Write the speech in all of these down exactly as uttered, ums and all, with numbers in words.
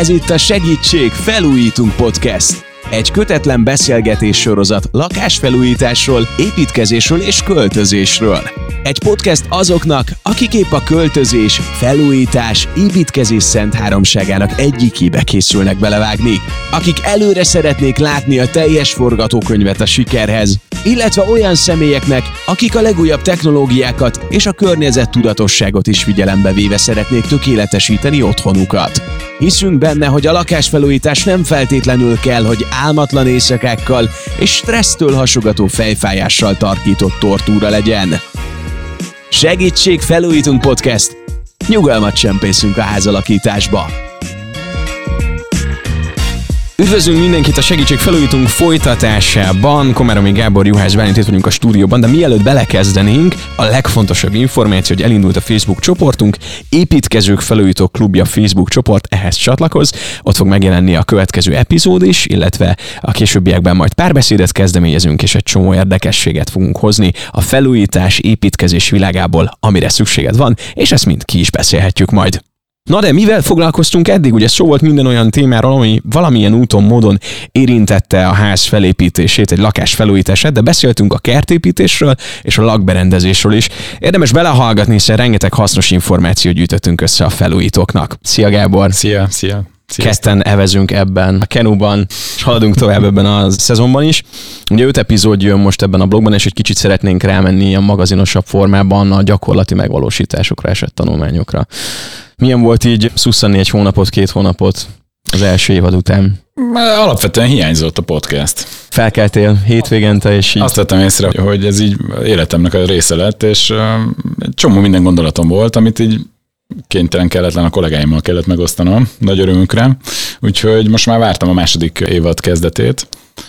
Ez itt a Segítség Felújítunk podcast. Egy kötetlen beszélgetés sorozat lakásfelújításról, építkezésről és költözésről. Egy podcast azoknak, akik épp a költözés, felújítás, építkezés szent háromságának egyikébe készülnek belevágni, akik előre szeretnék látni a teljes forgatókönyvet a sikerhez, illetve olyan személyeknek, akik a legújabb technológiákat és a környezettudatosságot is figyelembe véve szeretnék tökéletesíteni otthonukat. Hiszünk benne, hogy a lakásfelújítás nem feltétlenül kell, hogy álmatlan éjszakákkal és stressztől hasogató fejfájással tarkított tortúra legyen. Segítség Felújítunk podcast. Nyugalmat csempészünk a házalakításba. Üdvözlünk mindenkit a Segítség Felújítunk folytatásában. Komáromi Gábor, Juhász Bálint, itt vagyunk a stúdióban, de mielőtt belekezdenénk, a legfontosabb információ, hogy elindult a Facebook csoportunk, Építkezők Felújító Klubja Facebook csoport, ehhez csatlakozz. Ott fog megjelenni a következő epizód is, illetve a későbbiekben majd párbeszédet kezdeményezünk, és egy csomó érdekességet fogunk hozni a felújítás, építkezés világából, amire szükséged van, és ezt mind ki is beszélhetjük majd. Na de mivel foglalkoztunk eddig? Ugye szó volt minden olyan témáról, ami valamilyen úton, módon érintette a ház felépítését, egy lakás felújítását, de beszéltünk a kertépítésről és a lakberendezésről is. Érdemes belehallgatni, hiszen rengeteg hasznos információt gyűjtöttünk össze a felújítóknak. Szia Gábor! Szia! Szia! Ketten evezünk ebben a kenúban, és haladunk tovább ebben a szezonban is. Ugye öt epizód jön most ebben a blogban, és egy kicsit szeretnénk rámenni a magazinosabb formában a gyakorlati megvalósításokra, esett tanulmányokra. Milyen volt így szusszanni egy hónapot, két hónapot az első évad után? Alapvetően hiányzott a podcast. Felkeltél hétvégente, és így... Azt vettem észre, hogy ez így életemnek a része lett, és csomó minden gondolatom volt, amit így kénytelen, kelletlen a kollégáimmal kellett megosztanom, nagy örömünkre. Úgyhogy most már vártam a második évad kezdetét.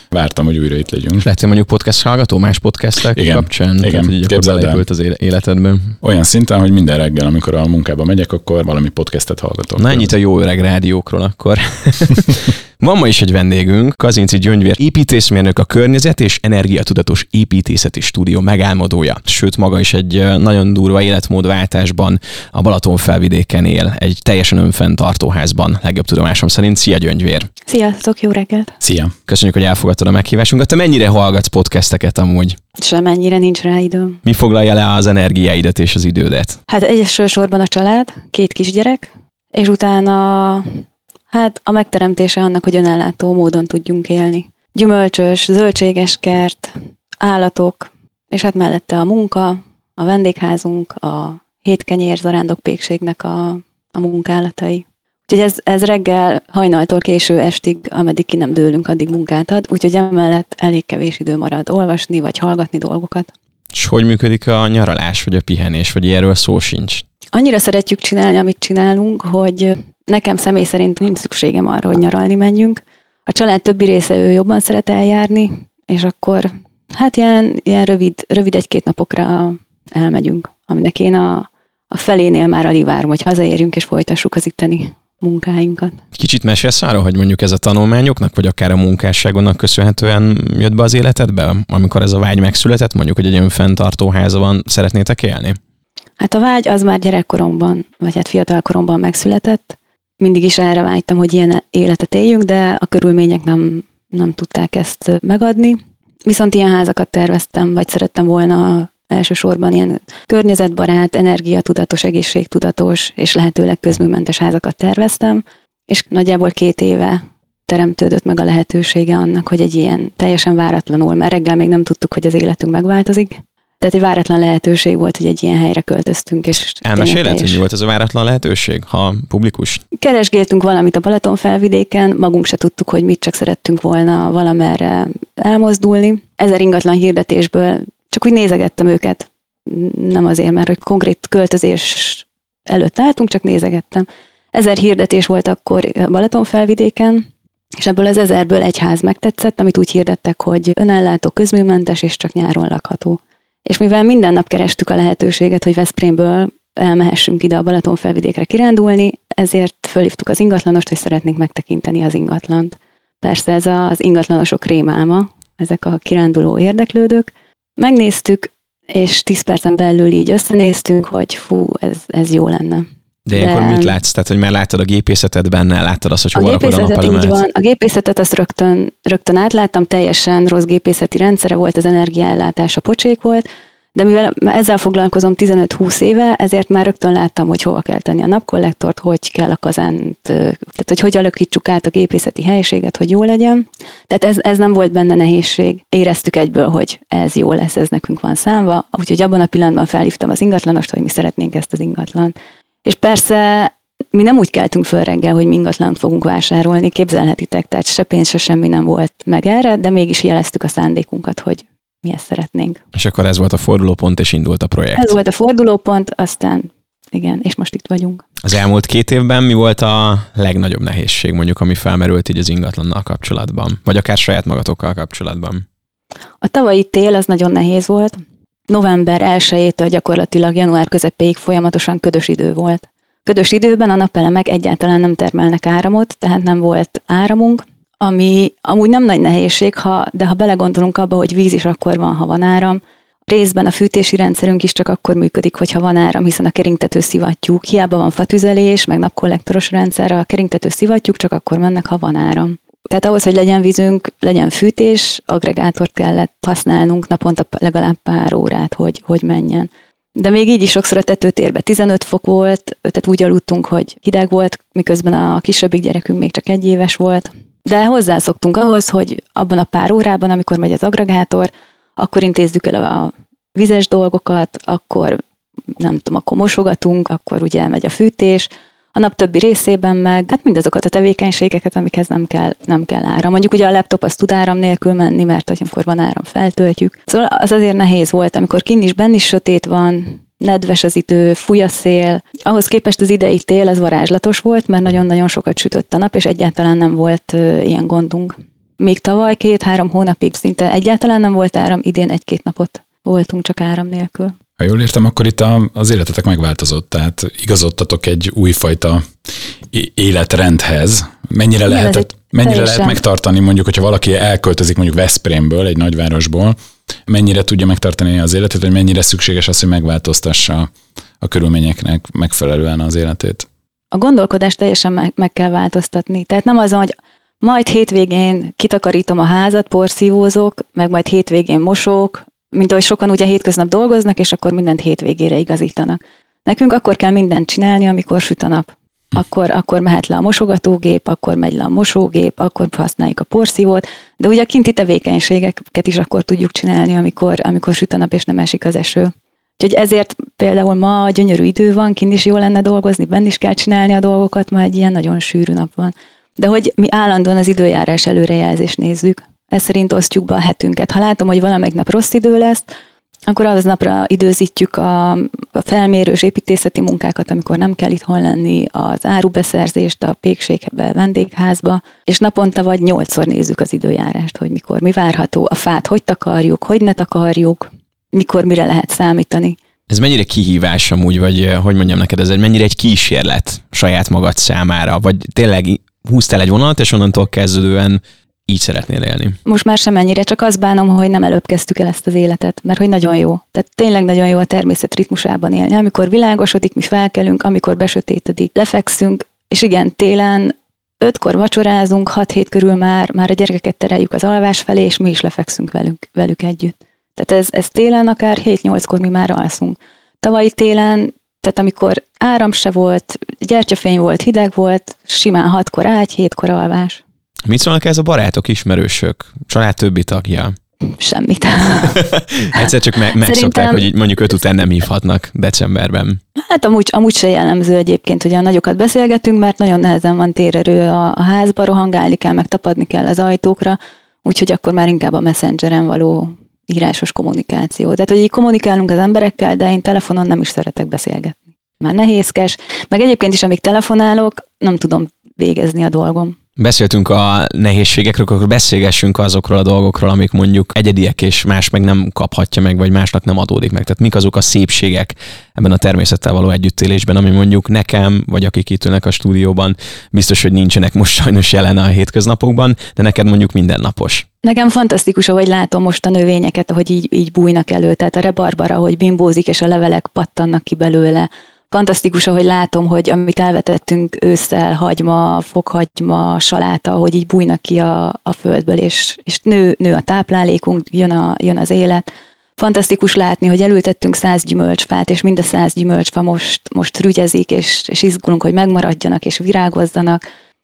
Vártam, hogy újra itt legyünk. Lettél mondjuk podcast hallgató, más podcastek igen, kapcsán? Igen, tehát, képzeld el. Az életedben. Olyan szinten, hogy minden reggel, amikor a munkába megyek, akkor valami podcastet hallgatok. Na ennyit a jó öreg rádiókról akkor. Van ma is egy vendégünk, Kazinci Gyöngvér építészmérnök, a Környezet és Energia Tudatos Építészeti Stúdió megálmodója. Sőt, maga is egy nagyon durva életmódváltásban a Balatonfelvidéken él, egy teljesen önfenntartó házban, legjobb tudomásom szerint. Szia Gyöngvér! Sziasztok, jó reggelt! Szia! Köszönjük, hogy elfogadtad a meghívásunkat. Te mennyire hallgatsz podcasteket amúgy? Semennyire, nincs rá időm. Mi foglalja le az energiáidat és az idődet? Hát elsősorban a család, két kisgyerek, és utána... Hát a megteremtése annak, hogy önellátó módon tudjunk élni. Gyümölcsös, zöldséges kert, állatok, és hát mellette a munka, a vendégházunk, a hétkenyér zarándokpékségnek a, a munkálatai. Úgyhogy ez, ez reggel hajnaltól késő estig, ameddig ki nem dőlünk, addig munkát ad, úgyhogy emellett elég kevés idő marad olvasni, vagy hallgatni dolgokat. És hogy működik a nyaralás, vagy a pihenés, vagy erről szó sincs? Annyira szeretjük csinálni, amit csinálunk, hogy nekem személy szerint nincs szükségem arra, hogy nyaralni menjünk. A család többi része ő jobban szeret eljárni, és akkor hát ilyen, ilyen rövid, rövid egy-két napokra elmegyünk, aminek én a, a felénél már alig várom, hogy hazaérjünk és folytassuk az itteni munkáinkat. Kicsit mesélsz arra, hogy mondjuk ez a tanulmányoknak, vagy akár a munkásságonnak köszönhetően jött be az életedbe, amikor ez a vágy megszületett, mondjuk, hogy egy önfenntartó házban szeretnétek élni? Hát a vágy az már gyerekkoromban, vagy hát fiatalkoromban megszületett. Mindig is erre vágytam, hogy ilyen életet éljünk, de a körülmények nem, nem tudták ezt megadni. Viszont ilyen házakat terveztem, vagy szerettem volna elsősorban ilyen környezetbarát, energiatudatos, egészségtudatos, és lehetőleg közműmentes házakat terveztem. És nagyjából két éve teremtődött meg a lehetősége annak, hogy egy ilyen teljesen váratlanul, mert reggel még nem tudtuk, hogy az életünk megváltozik. Tehát egy váratlan lehetőség volt, hogy egy ilyen helyre költöztünk. És elmeséled, hogy mi volt ez a váratlan lehetőség, ha publikus? Keresgéltünk valamit a Balatonfelvidéken, magunk se tudtuk, hogy mit, csak szerettünk volna valamerre elmozdulni. Ezer ingatlan hirdetésből csak úgy nézegettem őket. Nem azért, mert hogy konkrét költözés előtt álltunk, csak nézegettem. Ezer hirdetés volt akkor Balatonfelvidéken, és ebből az ezerből egy ház megtetszett, amit úgy hirdettek, hogy önellátó, közműmentes és csak nyáron lakható. És mivel minden nap kerestük a lehetőséget, hogy Veszprémből elmehessünk ide a Balatonfelvidékre kirándulni, ezért fölhívtuk az ingatlanost, hogy szeretnénk megtekinteni az ingatlant. Persze ez az ingatlanosok rémálma, ezek a kiránduló érdeklődők. Megnéztük, és tíz percen belül így összenéztünk, hogy fú, ez, ez jó lenne. De ilyenkor mit látsz? Tehát, hogy már láttad a gépészetet benne, láttad azt, hogy hol rakod a napelemet? Így van. A gépészetet azt rögtön, rögtön átláttam, teljesen rossz gépészeti rendszere volt, az energiaellátás a pocsék volt, de mivel ezzel foglalkozom tizenöt-húsz éve, ezért már rögtön láttam, hogy hova kell tenni a napkollektort, hogy kell a kazánt, tehát hogy hogy alakítsuk át a gépészeti helyiséget, hogy jó legyen. Tehát ez, ez nem volt benne nehézség. Éreztük egyből, hogy ez jó lesz, ez nekünk van számva, úgyhogy abban a pillanatban felhívtam az ingatlanost, hogy mi szeretnénk ezt az ingatlant. És persze mi nem úgy keltünk föl reggel, hogy mi ingatlant fogunk vásárolni, képzelhetitek, tehát se pénz, se semmi nem volt meg erre, de mégis jeleztük a szándékunkat, hogy mi ezt szeretnénk. És akkor ez volt a fordulópont, és indult a projekt. Ez volt a fordulópont, aztán igen, és most itt vagyunk. Az elmúlt két évben mi volt a legnagyobb nehézség, mondjuk, ami felmerült így az ingatlannal kapcsolatban? Vagy akár saját magatokkal kapcsolatban? A tavalyi tél az nagyon nehéz volt. November elsejétől gyakorlatilag január közepéig folyamatosan ködös idő volt. Ködös időben a napelemek egyáltalán nem termelnek áramot, tehát nem volt áramunk, ami amúgy nem nagy nehézség, ha, de ha belegondolunk abba, hogy víz is akkor van, ha van áram. Részben a fűtési rendszerünk is csak akkor működik, hogyha van áram, hiszen a keringtető szivattyúk, hiába van fatüzelés, meg napkollektoros rendszer, a keringtető szivattyúk csak akkor mennek, ha van áram. Tehát ahhoz, hogy legyen vízünk, legyen fűtés, agregátort kellett használnunk naponta legalább pár órát, hogy, hogy menjen. De még így is sokszor a tetőtérben tizenöt fok volt, tehát úgy aludtunk, hogy hideg volt, miközben a kisebbik gyerekünk még csak egy éves volt. De hozzászoktunk ahhoz, hogy abban a pár órában, amikor megy az agregátor, akkor intézzük el a vizes dolgokat, akkor nem tudom, akkor mosogatunk, akkor ugye elmegy a fűtés. A nap többi részében meg, hát mindazokat a tevékenységeket, amikhez nem kell, nem kell áram. Mondjuk ugye a laptop az tud áram nélkül menni, mert amikor van áram, feltöltjük. Szóval az azért nehéz volt, amikor kinn is, benn is sötét van, nedves az idő, fúj a szél. Ahhoz képest az idei tél az varázslatos volt, mert nagyon-nagyon sokat sütött a nap, és egyáltalán nem volt ö, ilyen gondunk. Még tavaly két-három hónapig szinte egyáltalán nem volt áram, idén egy-két napot voltunk csak áram nélkül. Ha jól értem, akkor itt a, az életetek megváltozott, tehát igazodtatok egy újfajta életrendhez. Mennyire, nem, lehetett, mennyire lehet megtartani, mondjuk, hogyha valaki elköltözik mondjuk Veszprémből, egy nagyvárosból, mennyire tudja megtartani az életét, vagy mennyire szükséges az, hogy megváltoztassa a körülményeknek megfelelően az életét? A gondolkodást teljesen meg, meg kell változtatni. Tehát nem az, hogy majd hétvégén kitakarítom a házat, porszívózok, meg majd hétvégén mosok, mint ahogy sokan ugye hétköznap dolgoznak, és akkor mindent hétvégére igazítanak. Nekünk akkor kell mindent csinálni, amikor süt a nap. Akkor, akkor mehet le a mosogatógép, akkor megy le a mosógép, akkor használjuk a porszívót, de ugye a kinti tevékenységeket is akkor tudjuk csinálni, amikor, amikor süt a nap, és nem esik az eső. Úgyhogy ezért például ma gyönyörű idő van, kint is jó lenne dolgozni, benn is kell csinálni a dolgokat, ma egy ilyen nagyon sűrű nap van. De hogy mi állandóan az időjárás előrejelzést nézzük, ez szerint osztjuk be a hetünket. Ha látom, hogy valamelyik nap rossz idő lesz, akkor az napra időzítjük a, a felmérős építészeti munkákat, amikor nem kell itthon lenni, az árubeszerzést a pékségbe, vendégházba, és naponta vagy nyolcszor nézzük az időjárást, hogy mikor mi várható, a fát hogy takarjuk, hogy ne takarjuk, mikor mire lehet számítani. Ez mennyire kihívás amúgy, vagy hogy mondjam neked, ez egy, mennyire egy kísérlet saját magad számára, vagy tényleg húztál egy vonalat, és onnantól kezdődően így szeretnél élni? Most már semennyire, csak azt bánom, hogy nem előbb kezdtük el ezt az életet, mert hogy nagyon jó. Tehát tényleg nagyon jó a természet ritmusában élni. Amikor világosodik, mi felkelünk, amikor besötétedik, lefekszünk, és igen, télen ötkor vacsorázunk, hat-hét körül már, már a gyerekeket tereljük az alvás felé, és mi is lefekszünk velünk, velük együtt. Tehát ez, ez télen akár hét-nyolckor mi már alszunk. Tavalyi télen, tehát amikor áram se volt, gyertyafény volt, hideg volt, simán hatkor ágy, hétkor alvás. Mit szólnak ez a barátok, ismerősök, család többi tagja? Semmit. Egyszer csak me- megszokták, hogy így mondjuk öt után nem hívhatnak decemberben. Hát amúgy, amúgy se jellemző egyébként, hogy a nagyokat beszélgetünk, mert nagyon nehezen van térerő a, a házba, rohangálni kell, meg tapadni kell az ajtókra, úgyhogy akkor már inkább a messengeren való írásos kommunikáció. Tehát, hogy így kommunikálunk az emberekkel, de én telefonon nem is szeretek beszélgetni. Már nehézkes, meg egyébként is, amíg telefonálok, nem tudom végezni a dolgom. Beszéltünk a nehézségekről, akkor beszélgessünk azokról a dolgokról, amik mondjuk egyediek, és más meg nem kaphatja meg, vagy másnak nem adódik meg. Tehát mik azok a szépségek ebben a természettel való együttélésben, ami mondjuk nekem, vagy akik itt ülnek a stúdióban, biztos, hogy nincsenek most sajnos jelen a hétköznapokban, de neked mondjuk mindennapos. Nekem fantasztikus, ahogy látom most a növényeket, ahogy így, így bújnak elő, tehát a rebarbara, ahogy bimbózik, és a levelek pattannak ki belőle. fantasztikus, ahogy látom, hogy amit elvetettünk ősszel, hagyma, fokhagyma, saláta, hogy így bújnak ki a, a földből, és, és nő, nő a táplálékunk, jön, a, jön az élet. Fantasztikus látni, hogy elültettünk száz gyümölcsfát, és mind a száz gyümölcsfa most, most rügyezik, és, és izgulunk, hogy megmaradjanak, és virágozzanak.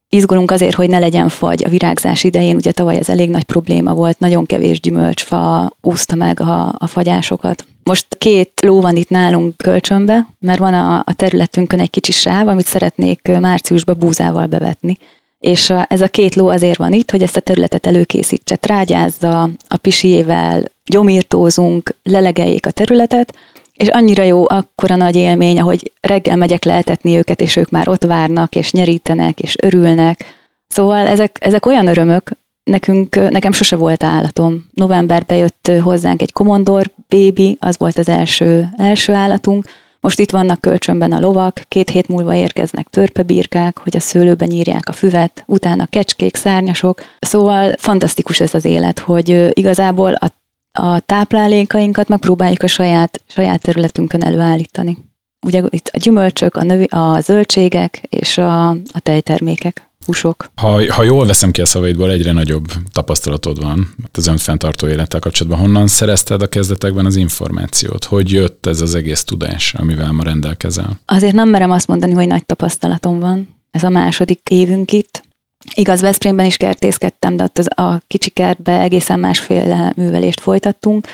Izgulunk azért, hogy ne legyen fagy a virágzás idején. Ugye tavaly ez elég nagy probléma volt, nagyon kevés gyümölcsfa úszta meg a, a fagyásokat. Most két ló van itt nálunk kölcsönbe, mert van a, a területünkön egy kicsi sáv, amit szeretnék márciusban búzával bevetni. És a, ez a két ló azért van itt, hogy ezt a területet előkészítse, trágyázza, a pisiével gyomírtózunk, lelegeljék a területet, és annyira jó, akkora nagy élmény, ahogy reggel megyek leeltetni őket, és ők már ott várnak, és nyerítenek, és örülnek. Szóval ezek, ezek olyan örömök, nekünk, nekem sose volt állatom. Novemberben jött hozzánk egy komondor bébi, az volt az első, első állatunk. Most itt vannak kölcsönben a lovak, két hét múlva érkeznek törpebirkák, hogy a szőlőben nyírják a füvet, utána kecskék, szárnyasok. Szóval fantasztikus ez az élet, hogy igazából a a táplálékainkat megpróbáljuk a saját, saját területünkön előállítani. Ugye itt a gyümölcsök, a, növi, a zöldségek és a, a tejtermékek, húsok. Ha, ha jól veszem ki a szavaidból, egyre nagyobb tapasztalatod van az önfenntartó élettel kapcsolatban. Honnan szerezted a kezdetekben az információt? Hogy jött ez az egész tudás, amivel ma rendelkezel? Azért nem merem azt mondani, hogy nagy tapasztalatom van. Ez a második évünk itt. Igaz, Veszprémben is kertészkedtem, de ott az a kicsi kertben egészen másféle művelést folytattunk.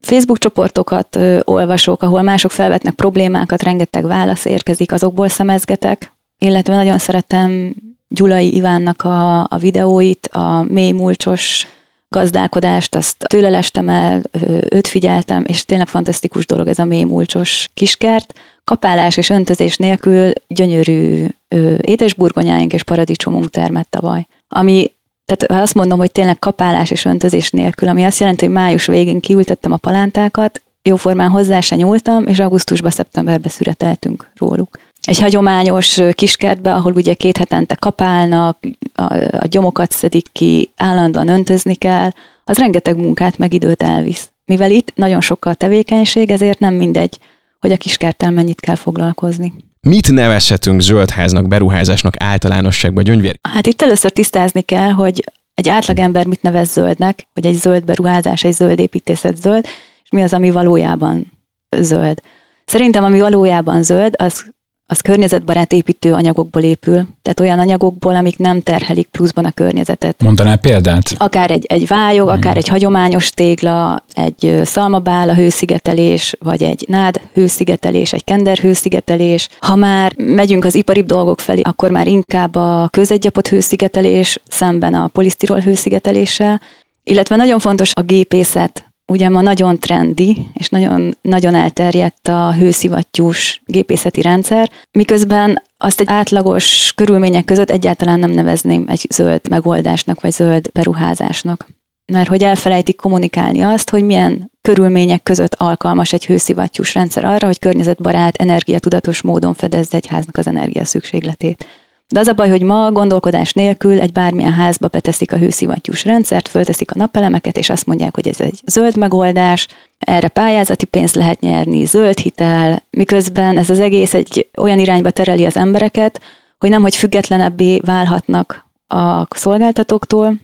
Facebook csoportokat ö, olvasok, ahol mások felvetnek problémákat, rengeteg válasz érkezik, azokból szemezgetek, illetve nagyon szeretem Gyulai Ivánnak a, a videóit, a mély mulcsos gazdálkodást, azt tőle lestem el, ö, őt figyeltem, és tényleg fantasztikus dolog ez a mély mulcsos kiskert. Kapálás és öntözés nélkül gyönyörű ö, édesburgonyáink és paradicsomunk termett tavaly. Ami, tehát azt mondom, hogy tényleg kapálás és öntözés nélkül, ami azt jelenti, hogy május végén kiültettem a palántákat, jóformán hozzá se nyúltam, és augusztusban, szeptemberben szüreteltünk róluk. Egy hagyományos kiskertbe, ahol ugye két hetente kapálnak, a, a gyomokat szedik ki, állandóan öntözni kell, az rengeteg munkát meg időt elvisz. Mivel itt nagyon sokkal tevékenység, ezért nem mindegy, hogy a kiskerttel mennyit kell foglalkozni. Mit nevezhetünk zöldháznak, beruházásnak általánosságban, Gyöngvér? Hát itt először tisztázni kell, hogy egy átlagember mit nevez zöldnek, hogy egy zöld beruházás, egy zöld építészet zöld, és mi az, ami valójában zöld. Szerintem, ami valójában zöld, az, az környezetbarát építő anyagokból épül, tehát olyan anyagokból, amik nem terhelik pluszban a környezetet. Mondanál példát? Akár egy, egy vályog, akár egy hagyományos tégla, egy szalmabál a hőszigetelés, vagy egy nád hőszigetelés, egy kender hőszigetelés. Ha már megyünk az iparibb dolgok felé, akkor már inkább a közegyapott hőszigetelés szemben a polisztirol hőszigeteléssel, illetve nagyon fontos a gépészet. Ugye ma nagyon trendi, és nagyon, nagyon elterjedt a hőszivattyús gépészeti rendszer, miközben azt egy átlagos körülmények között egyáltalán nem nevezném egy zöld megoldásnak, vagy zöld beruházásnak. Mert hogy elfelejtik kommunikálni azt, hogy milyen körülmények között alkalmas egy hőszivattyús rendszer arra, hogy környezetbarát, energiatudatos módon fedezze egy háznak az energia szükségletét. De az a baj, hogy ma gondolkodás nélkül egy bármilyen házba beteszik a hőszivattyús rendszert, fölteszik a napelemeket, és azt mondják, hogy ez egy zöld megoldás, erre pályázati pénzt lehet nyerni, zöld hitel, miközben ez az egész egy olyan irányba tereli az embereket, hogy nemhogy függetlenebbé válhatnak a szolgáltatóktól,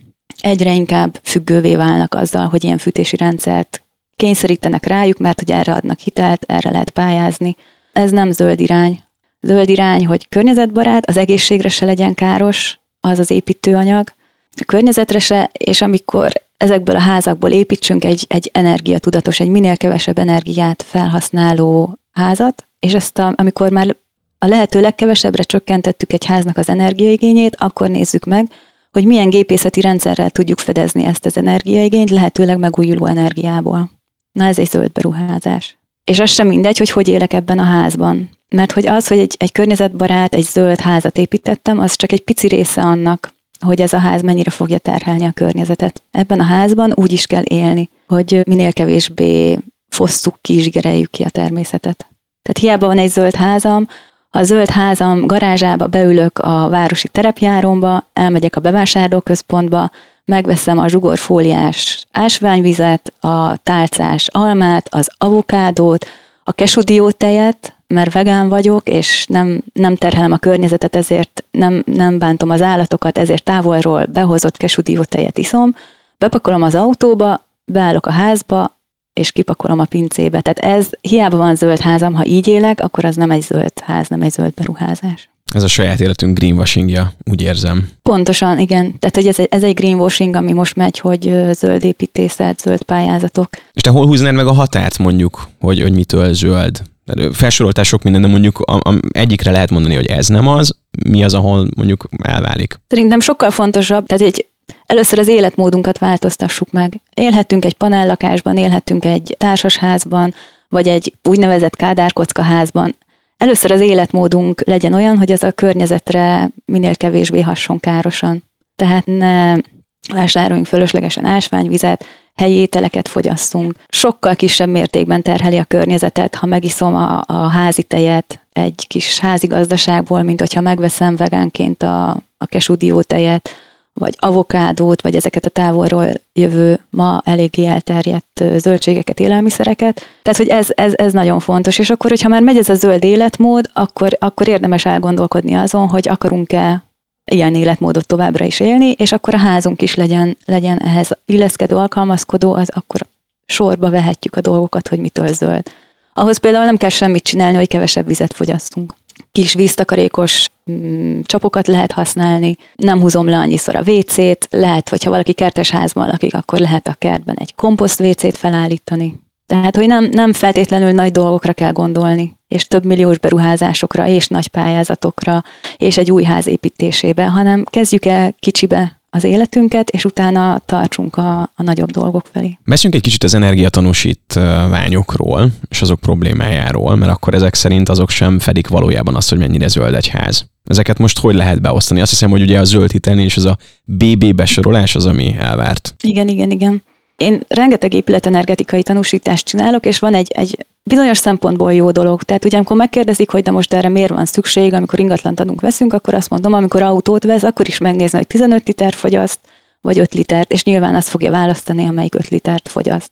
egyre inkább függővé válnak azzal, hogy ilyen fűtési rendszert kényszerítenek rájuk, mert hogy erre adnak hitelt, erre lehet pályázni. Ez nem zöld irány. Zöld irány, hogy környezetbarát, az egészségre se legyen káros, az az építőanyag, a környezetre se, és amikor ezekből a házakból építsünk egy, egy energiatudatos, egy minél kevesebb energiát felhasználó házat, és ezt a, amikor már a lehető legkevesebbre csökkentettük egy háznak az energiaigényét, akkor nézzük meg, hogy milyen gépészeti rendszerrel tudjuk fedezni ezt az energiaigényt, lehetőleg megújuló energiából. Na ez egy zöld beruházás. És az sem mindegy, hogy hogy élek ebben a házban. Mert hogy az, hogy egy, egy környezetbarát, egy zöld házat építettem, az csak egy pici része annak, hogy ez a ház mennyire fogja terhelni a környezetet. Ebben a házban úgy is kell élni, hogy minél kevésbé fosszuk ki, zsigereljük ki a természetet. Tehát hiába van egy zöld házam, a zöld házam garázsába beülök a városi terepjáromba, elmegyek a bevásárlóközpontba, megveszem a zsugorfóliás ásványvizet, a tálcás almát, az avokádót, a kesudiótejet, mert vegán vagyok, és nem, nem terhelem a környezetet, ezért nem, nem bántom az állatokat, ezért távolról behozott kesú tejet iszom, bepakolom az autóba, beállok a házba, és kipakolom a pincébe. Tehát ez, hiába van zöld házam, ha így élek, akkor az nem egy zöld ház, nem egy zöld beruházás. Ez a saját életünk greenwashingja, úgy érzem. Pontosan, igen. Tehát hogy ez, egy, ez egy greenwashing, ami most megy, hogy zöld építészet, zöld pályázatok. És te hol húznád meg a határt mondjuk, hogy, hogy mitől zöld? Felsoroltál sok minden, de mondjuk a, a, egyikre lehet mondani, hogy ez nem az, mi az, ahol mondjuk elválik. Szerintem sokkal fontosabb, tehát egy először az életmódunkat változtassuk meg. Élhetünk egy panellakásban, élhetünk egy társasházban, vagy egy úgynevezett kádárkockaházban. Először az életmódunk legyen olyan, hogy az a környezetre minél kevésbé hasson károsan. Tehát ne vásároljunk fölöslegesen ásványvizet, helyi ételeket fogyasszunk. Sokkal kisebb mértékben terheli a környezetet, ha megiszom a, a házi tejet egy kis házigazdaságból, mint hogyha megveszem vegánként a, a kesú tejet, vagy avokádót, vagy ezeket a távolról jövő, ma eléggé elterjedt zöldségeket, élelmiszereket. Tehát, hogy ez, ez, ez nagyon fontos. És akkor, hogyha már megy ez a zöld életmód, akkor, akkor érdemes elgondolkodni azon, hogy akarunk-e ilyen életmódot továbbra is élni, és akkor a házunk is legyen, legyen ehhez illeszkedő, alkalmazkodó, az akkor sorba vehetjük a dolgokat, hogy mitől zöld. Ahhoz például nem kell semmit csinálni, hogy kevesebb vizet fogyasszunk. Kis víztakarékos mm, csapokat lehet használni, nem húzom le annyiszor a vécét, lehet, hogyha valaki kertes házban lakik, akkor lehet a kertben egy komposzt vécét felállítani. Tehát, hogy nem, nem feltétlenül nagy dolgokra kell gondolni, és több milliós beruházásokra, és nagy pályázatokra, és egy új ház építésébe, hanem kezdjük el kicsibe az életünket, és utána tartsunk a, a nagyobb dolgok felé. Beszéljünk egy kicsit az energiatanúsítványokról, és azok problémájáról, mert akkor ezek szerint azok sem fedik valójában azt, hogy mennyire zöld egy ház. Ezeket most hogy lehet beosztani? Azt hiszem, hogy ugye a zöld hitelnél és az a bé bé besorolás az, ami elvárt. Igen, igen, igen. Én rengeteg épületenergetikai tanúsítást csinálok, és van egy, egy bizonyos szempontból jó dolog. Tehát ugye, amikor megkérdezik, hogy de most erre miért van szükség, amikor ingatlant adunk, veszünk, akkor azt mondom, amikor autót vesz, akkor is megnézni, hogy tizenöt liter fogyaszt, vagy öt litert, és nyilván azt fogja választani, amelyik öt litert fogyaszt.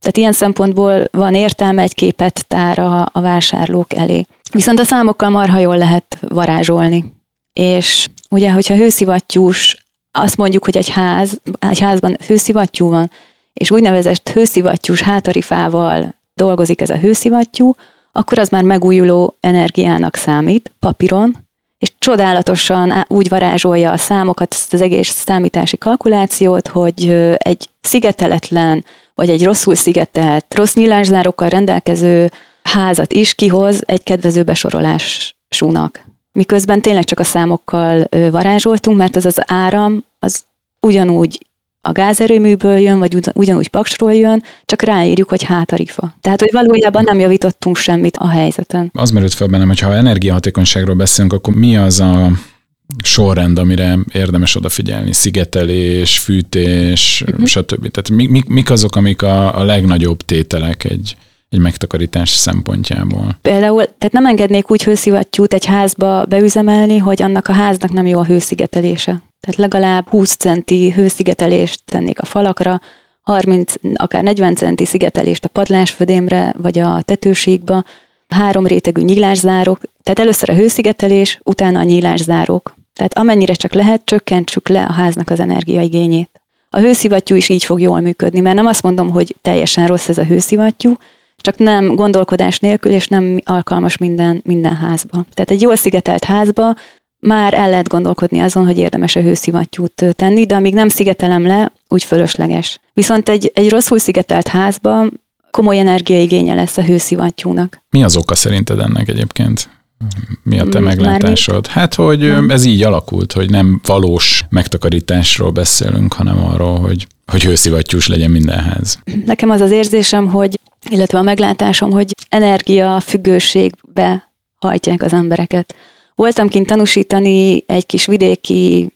Tehát ilyen szempontból van értelme egy képet tár a, a vásárlók elé. Viszont a számokkal marha jól lehet varázsolni. És ugye, hogyha hőszivattyús, azt mondjuk, hogy egy, ház, egy házban hőszivattyú van, és úgynevezett hőszivattyús hátarifával dolgozik ez a hőszivattyú, akkor az már megújuló energiának számít papíron, és csodálatosan úgy varázsolja a számokat, ezt az egész számítási kalkulációt, hogy egy szigeteletlen, vagy egy rosszul szigetelt, rossz nyílászárokkal rendelkező házat is kihoz egy kedvező besorolásúnak. Miközben tényleg csak a számokkal varázsoltunk, mert az az áram, az ugyanúgy a gázerőműből jön, vagy ugyanúgy Paksról jön, csak ráírjuk, hogy hátarifa. Tehát, hogy valójában nem javítottunk semmit a helyzeten. Az merült fel bennem, hogy ha energiahatékonyságról beszélünk, akkor mi az a sorrend, amire érdemes odafigyelni? Szigetelés, fűtés, uh-huh. stb. Tehát mi, mi, mik azok, amik a, a legnagyobb tételek egy, egy megtakarítás szempontjából? Például, tehát nem engednék úgy hőszivattyút egy házba beüzemelni, hogy annak a háznak nem jó a hőszigetelése. Tehát legalább húsz centi hőszigetelést tennék a falakra, harminc, akár negyven centi szigetelést a padlásfödémre, vagy a tetőségbe, három rétegű nyílászárók, tehát először a hőszigetelés, utána a nyílászárók. Tehát amennyire csak lehet, csökkentsük le a háznak az energiaigényét. A hőszivattyú is így fog jól működni, mert nem azt mondom, hogy teljesen rossz ez a hőszivattyú, csak nem gondolkodás nélkül, és nem alkalmas minden, minden házba. Tehát egy jól szigetelt házba már el lehet gondolkodni azon, hogy érdemes a hőszivattyút tenni, de amíg nem szigetelem le, úgy fölösleges. Viszont egy, egy rosszul szigetelt házban komoly energiaigénye lesz a hőszivattyúnak. Mi az oka szerinted ennek egyébként? Mi a te Most meglátásod? Hát, hogy nem. Ez így alakult, hogy nem valós megtakarításról beszélünk, hanem arról, hogy, hogy hőszivattyús legyen minden ház. Nekem az az érzésem, hogy, illetve a meglátásom, hogy energiafüggőségbe hajtják az embereket. Voltam kint tanúsítani egy kis vidéki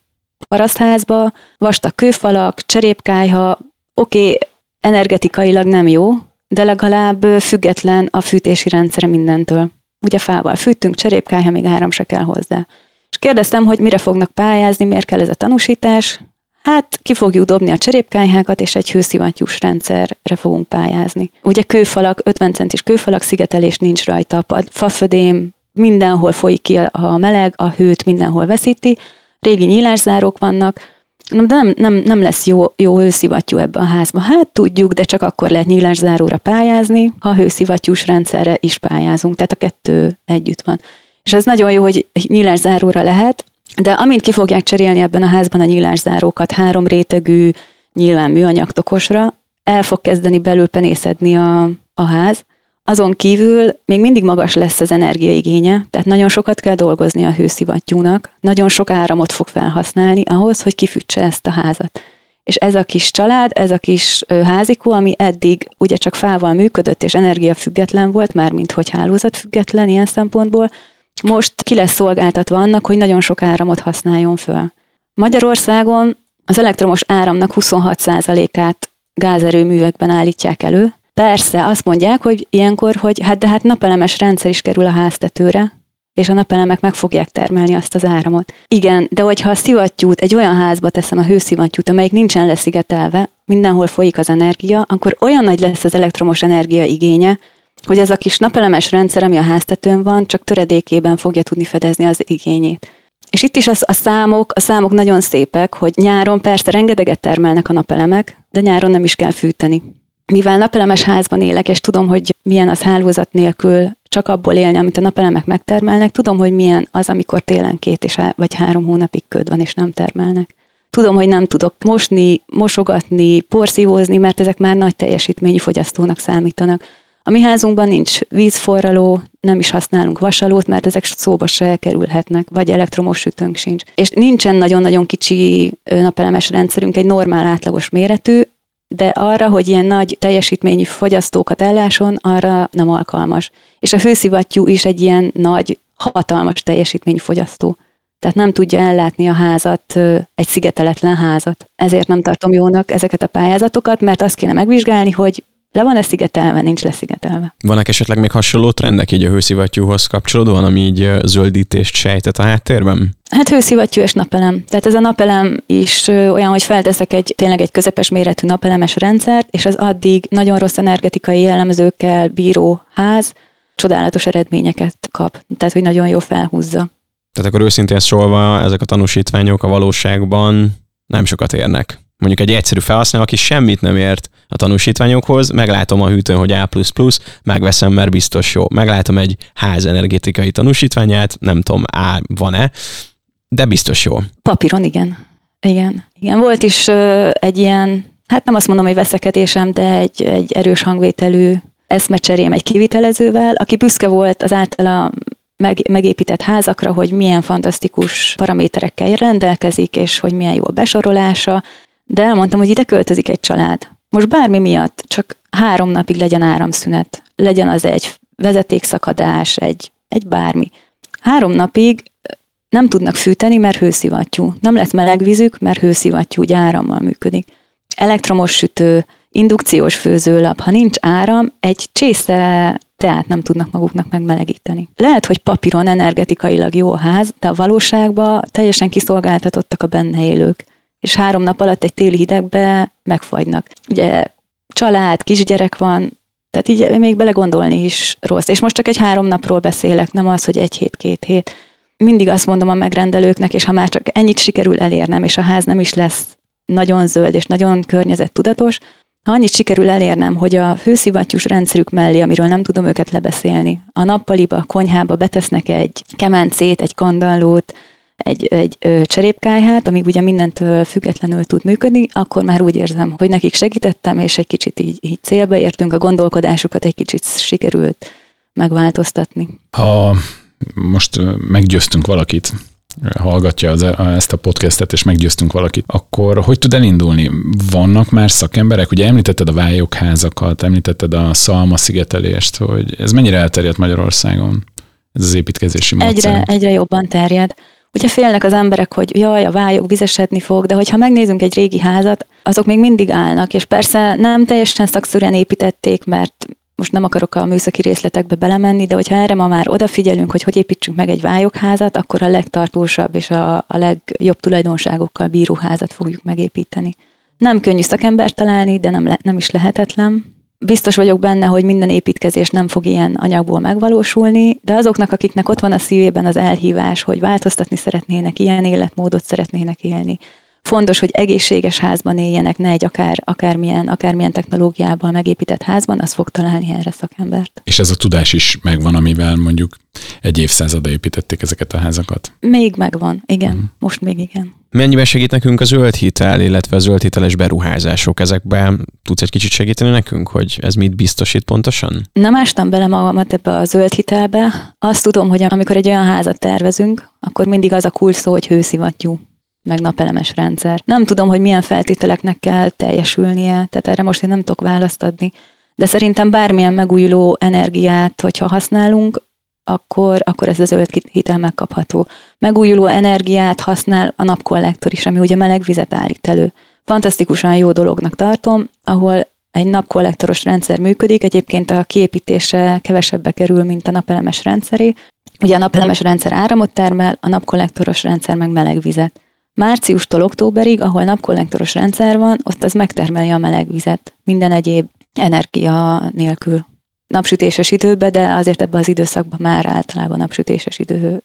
parasztházba, vastag kőfalak, cserépkályha, oké, okay, energetikailag nem jó, de legalább független a fűtési rendszer mindentől. Ugye fával fűtünk, cserépkályha, még áram se kell hozzá. És kérdeztem, hogy mire fognak pályázni, miért kell ez a tanúsítás. hát ki fogjuk dobni a cserépkányhákat, és egy hőszivattyús rendszerre fogunk pályázni. Ugye kőfalak, ötven centis kőfalak, szigetelés nincs rajta, fafödém, mindenhol folyik ki a meleg, a hőt mindenhol veszíti, régi nyílászárók vannak, de nem, nem, nem lesz jó, jó hőszivattyú ebben a házban. Hát tudjuk, de csak akkor lehet nyílászáróra pályázni, ha hőszivattyús rendszerre is pályázunk, tehát a kettő együtt van. És ez nagyon jó, hogy nyílászáróra lehet, de amint ki fogják cserélni ebben a házban a nyílászárókat három rétegű, nyilván műanyag tokosra, el fog kezdeni belül penészedni a, a ház. Azon kívül még mindig magas lesz az energiaigénye, tehát nagyon sokat kell dolgozni a hőszivattyúnak, nagyon sok áramot fog felhasználni ahhoz, hogy kifűtse ezt a házat. És ez a kis család, ez a kis házikó, ami eddig ugye csak fával működött és energiafüggetlen volt, mármint hogy hálózatfüggetlen ilyen szempontból, most ki lesz szolgáltatva annak, hogy nagyon sok áramot használjon föl. Magyarországon az elektromos áramnak huszonhat százalékát gázerőművekben állítják elő. Persze, azt mondják, hogy ilyenkor, hogy hát de hát napelemes rendszer is kerül a háztetőre, és a napelemek meg fogják termelni azt az áramot. Igen, de hogyha a szivattyút egy olyan házba teszem, a hőszivattyút, amelyik nincsen leszigetelve, mindenhol folyik az energia, akkor olyan nagy lesz az elektromos energia igénye, hogy ez a kis napelemes rendszer, ami a háztetőn van, csak töredékében fogja tudni fedezni az igényét. És itt is az, a számok, a számok nagyon szépek, hogy nyáron persze rengeteget termelnek a napelemek, de nyáron nem is kell fűteni. Mivel napelemes házban élek, és tudom, hogy milyen az hálózat nélkül csak abból élni, amit a napelemek megtermelnek, tudom, hogy milyen az, amikor télen két és há- vagy három hónapig köd van, és nem termelnek. Tudom, hogy nem tudok mosni, mosogatni, porszívózni, mert ezek már nagy teljesítményű fogyasztónak számítanak. A mi házunkban nincs vízforraló, nem is használunk vasalót, mert ezek szóba se kerülhetnek, vagy elektromos sütőnk sincs. És nincsen nagyon-nagyon kicsi napelemes rendszerünk, egy normál átlagos méretű, de arra, hogy ilyen nagy teljesítményű fogyasztókat elláson, arra nem alkalmas. És a hőszivattyú is egy ilyen nagy, hatalmas teljesítményű fogyasztó. Tehát nem tudja ellátni a házat, egy szigeteletlen házat. Ezért nem tartom jónak ezeket a pályázatokat, mert azt kéne megvizsgálni, hogy le van-e szigetelve, nincs leszigetelve. Vannak esetleg még hasonló trendek így a hőszivattyúhoz kapcsolódóan, ami így zöldítést sejtett a háttérben? Hát hőszivattyú és napelem. Tehát ez a napelem is olyan, hogy felteszek egy tényleg egy közepes méretű napelemes rendszert, és az addig nagyon rossz energetikai jellemzőkkel bíró ház csodálatos eredményeket kap. Tehát, hogy nagyon jól felhúzza. Tehát akkor őszintén szólva ezek a tanúsítványok a valóságban nem sokat érnek. Mondjuk egy egyszerű felhasználó, aki semmit nem ért a tanúsítványokhoz, meglátom a hűtőn, hogy á plusz plusz, megveszem, mert biztos jó. Meglátom egy ház energetikai tanúsítványát, nem tudom, á van-e, de biztos jó. Papíron igen. Igen. Igen. Volt is ö, egy ilyen, hát nem azt mondom, hogy veszekedésem, de egy, egy erős hangvételű eszmecserém egy kivitelezővel, aki büszke volt az általa Meg, megépített házakra, hogy milyen fantasztikus paraméterekkel rendelkezik, és hogy milyen jó a besorolása, de elmondtam, hogy ide költözik egy család. Most bármi miatt csak három napig legyen áramszünet, legyen az egy vezetékszakadás, egy, egy bármi. Három napig nem tudnak fűteni, mert hőszivattyú. Nem lesz melegvízük, mert hőszivattyú, ugye árammal működik. Elektromos sütő, indukciós főzőlap, ha nincs áram, egy csésze teát nem tudnak maguknak megmelegíteni. Lehet, hogy papíron energetikailag jó a ház, de a valóságban teljesen kiszolgáltatottak a benne élők. És három nap alatt egy téli hidegbe megfagynak. Ugye család, kisgyerek van, tehát így még belegondolni is rossz. És most csak egy három napról beszélek, nem az, hogy egy hét, két hét. Mindig azt mondom a megrendelőknek, és ha már csak ennyit sikerül elérnem, és a ház nem is lesz nagyon zöld és nagyon környezettudatos, ha annyit sikerül elérnem, hogy a hőszivattyús rendszerük mellé, amiről nem tudom őket lebeszélni, a nappaliba, a konyhába betesznek egy kemencét, egy kandallót, egy, egy ö, cserépkályhát, amíg ugye mindentől függetlenül tud működni, akkor már úgy érzem, hogy nekik segítettem, és egy kicsit így, így célba értünk, a gondolkodásukat egy kicsit sikerült megváltoztatni. Ha most meggyőztünk valakit, hallgatja az, ezt a podcastet, és meggyőztünk valakit, akkor hogy tud elindulni? Vannak már szakemberek? Ugye említetted a vályogházakat, említetted a szalmaszigetelést, hogy ez mennyire elterjedt Magyarországon? Ez az építkezési módszer. Egyre, egyre jobban terjed. Ugye félnek az emberek, hogy jaj, a vályog vizesedni fog, de hogyha megnézünk egy régi házat, azok még mindig állnak, és persze nem teljesen szakszerűen építették, mert most nem akarok a műszaki részletekbe belemenni, de hogyha erre ma már odafigyelünk, hogy hogy építsünk meg egy vályokházat, akkor a legtartósabb és a, a legjobb tulajdonságokkal bíró házat fogjuk megépíteni. Nem könnyű szakembert találni, de nem, le, nem is lehetetlen. Biztos vagyok benne, hogy minden építkezés nem fog ilyen anyagból megvalósulni, de azoknak, akiknek ott van a szívében az elhívás, hogy változtatni szeretnének, ilyen életmódot szeretnének élni. Fontos, hogy egészséges házban éljenek, ne egy akár, akármilyen, akármilyen technológiával megépített házban, az fog találni erre szakembert. És ez a tudás is megvan, amivel mondjuk egy évszázada építették ezeket a házakat? Még megvan, igen. Uh-huh. Most még igen. Mennyiben segít nekünk a zöld hitel, illetve a zöld hiteles beruházások? Ezekben tudsz egy kicsit segíteni nekünk, hogy ez mit biztosít pontosan? Nem ástam bele magamat ebbe a zöld hitelbe. Azt tudom, hogy amikor egy olyan házat tervezünk, akkor mindig az a kulcs szó, hogy hőszivattyú, meg napelemes rendszer. Nem tudom, hogy milyen feltételeknek kell teljesülnie, tehát erre most én nem tudok választ adni. De szerintem bármilyen megújuló energiát, hogyha használunk, akkor, akkor ez az zöld hitel megkapható. Megújuló energiát használ a napkollektor is, ami ugye meleg vizet állít elő. Fantasztikusan jó dolognak tartom, ahol egy napkollektoros rendszer működik, egyébként a kiépítése kevesebbe kerül, mint a napelemes rendszeré. Ugye a napelemes rendszer áramot termel, a napkollektoros rendszer meg meleg vizet. Márciustól októberig, ahol napkollektoros rendszer van, ott az megtermeli a meleg vizet, minden egyéb energia nélkül. Napsütéses időben, de azért ebben az időszakban már általában napsütéses időről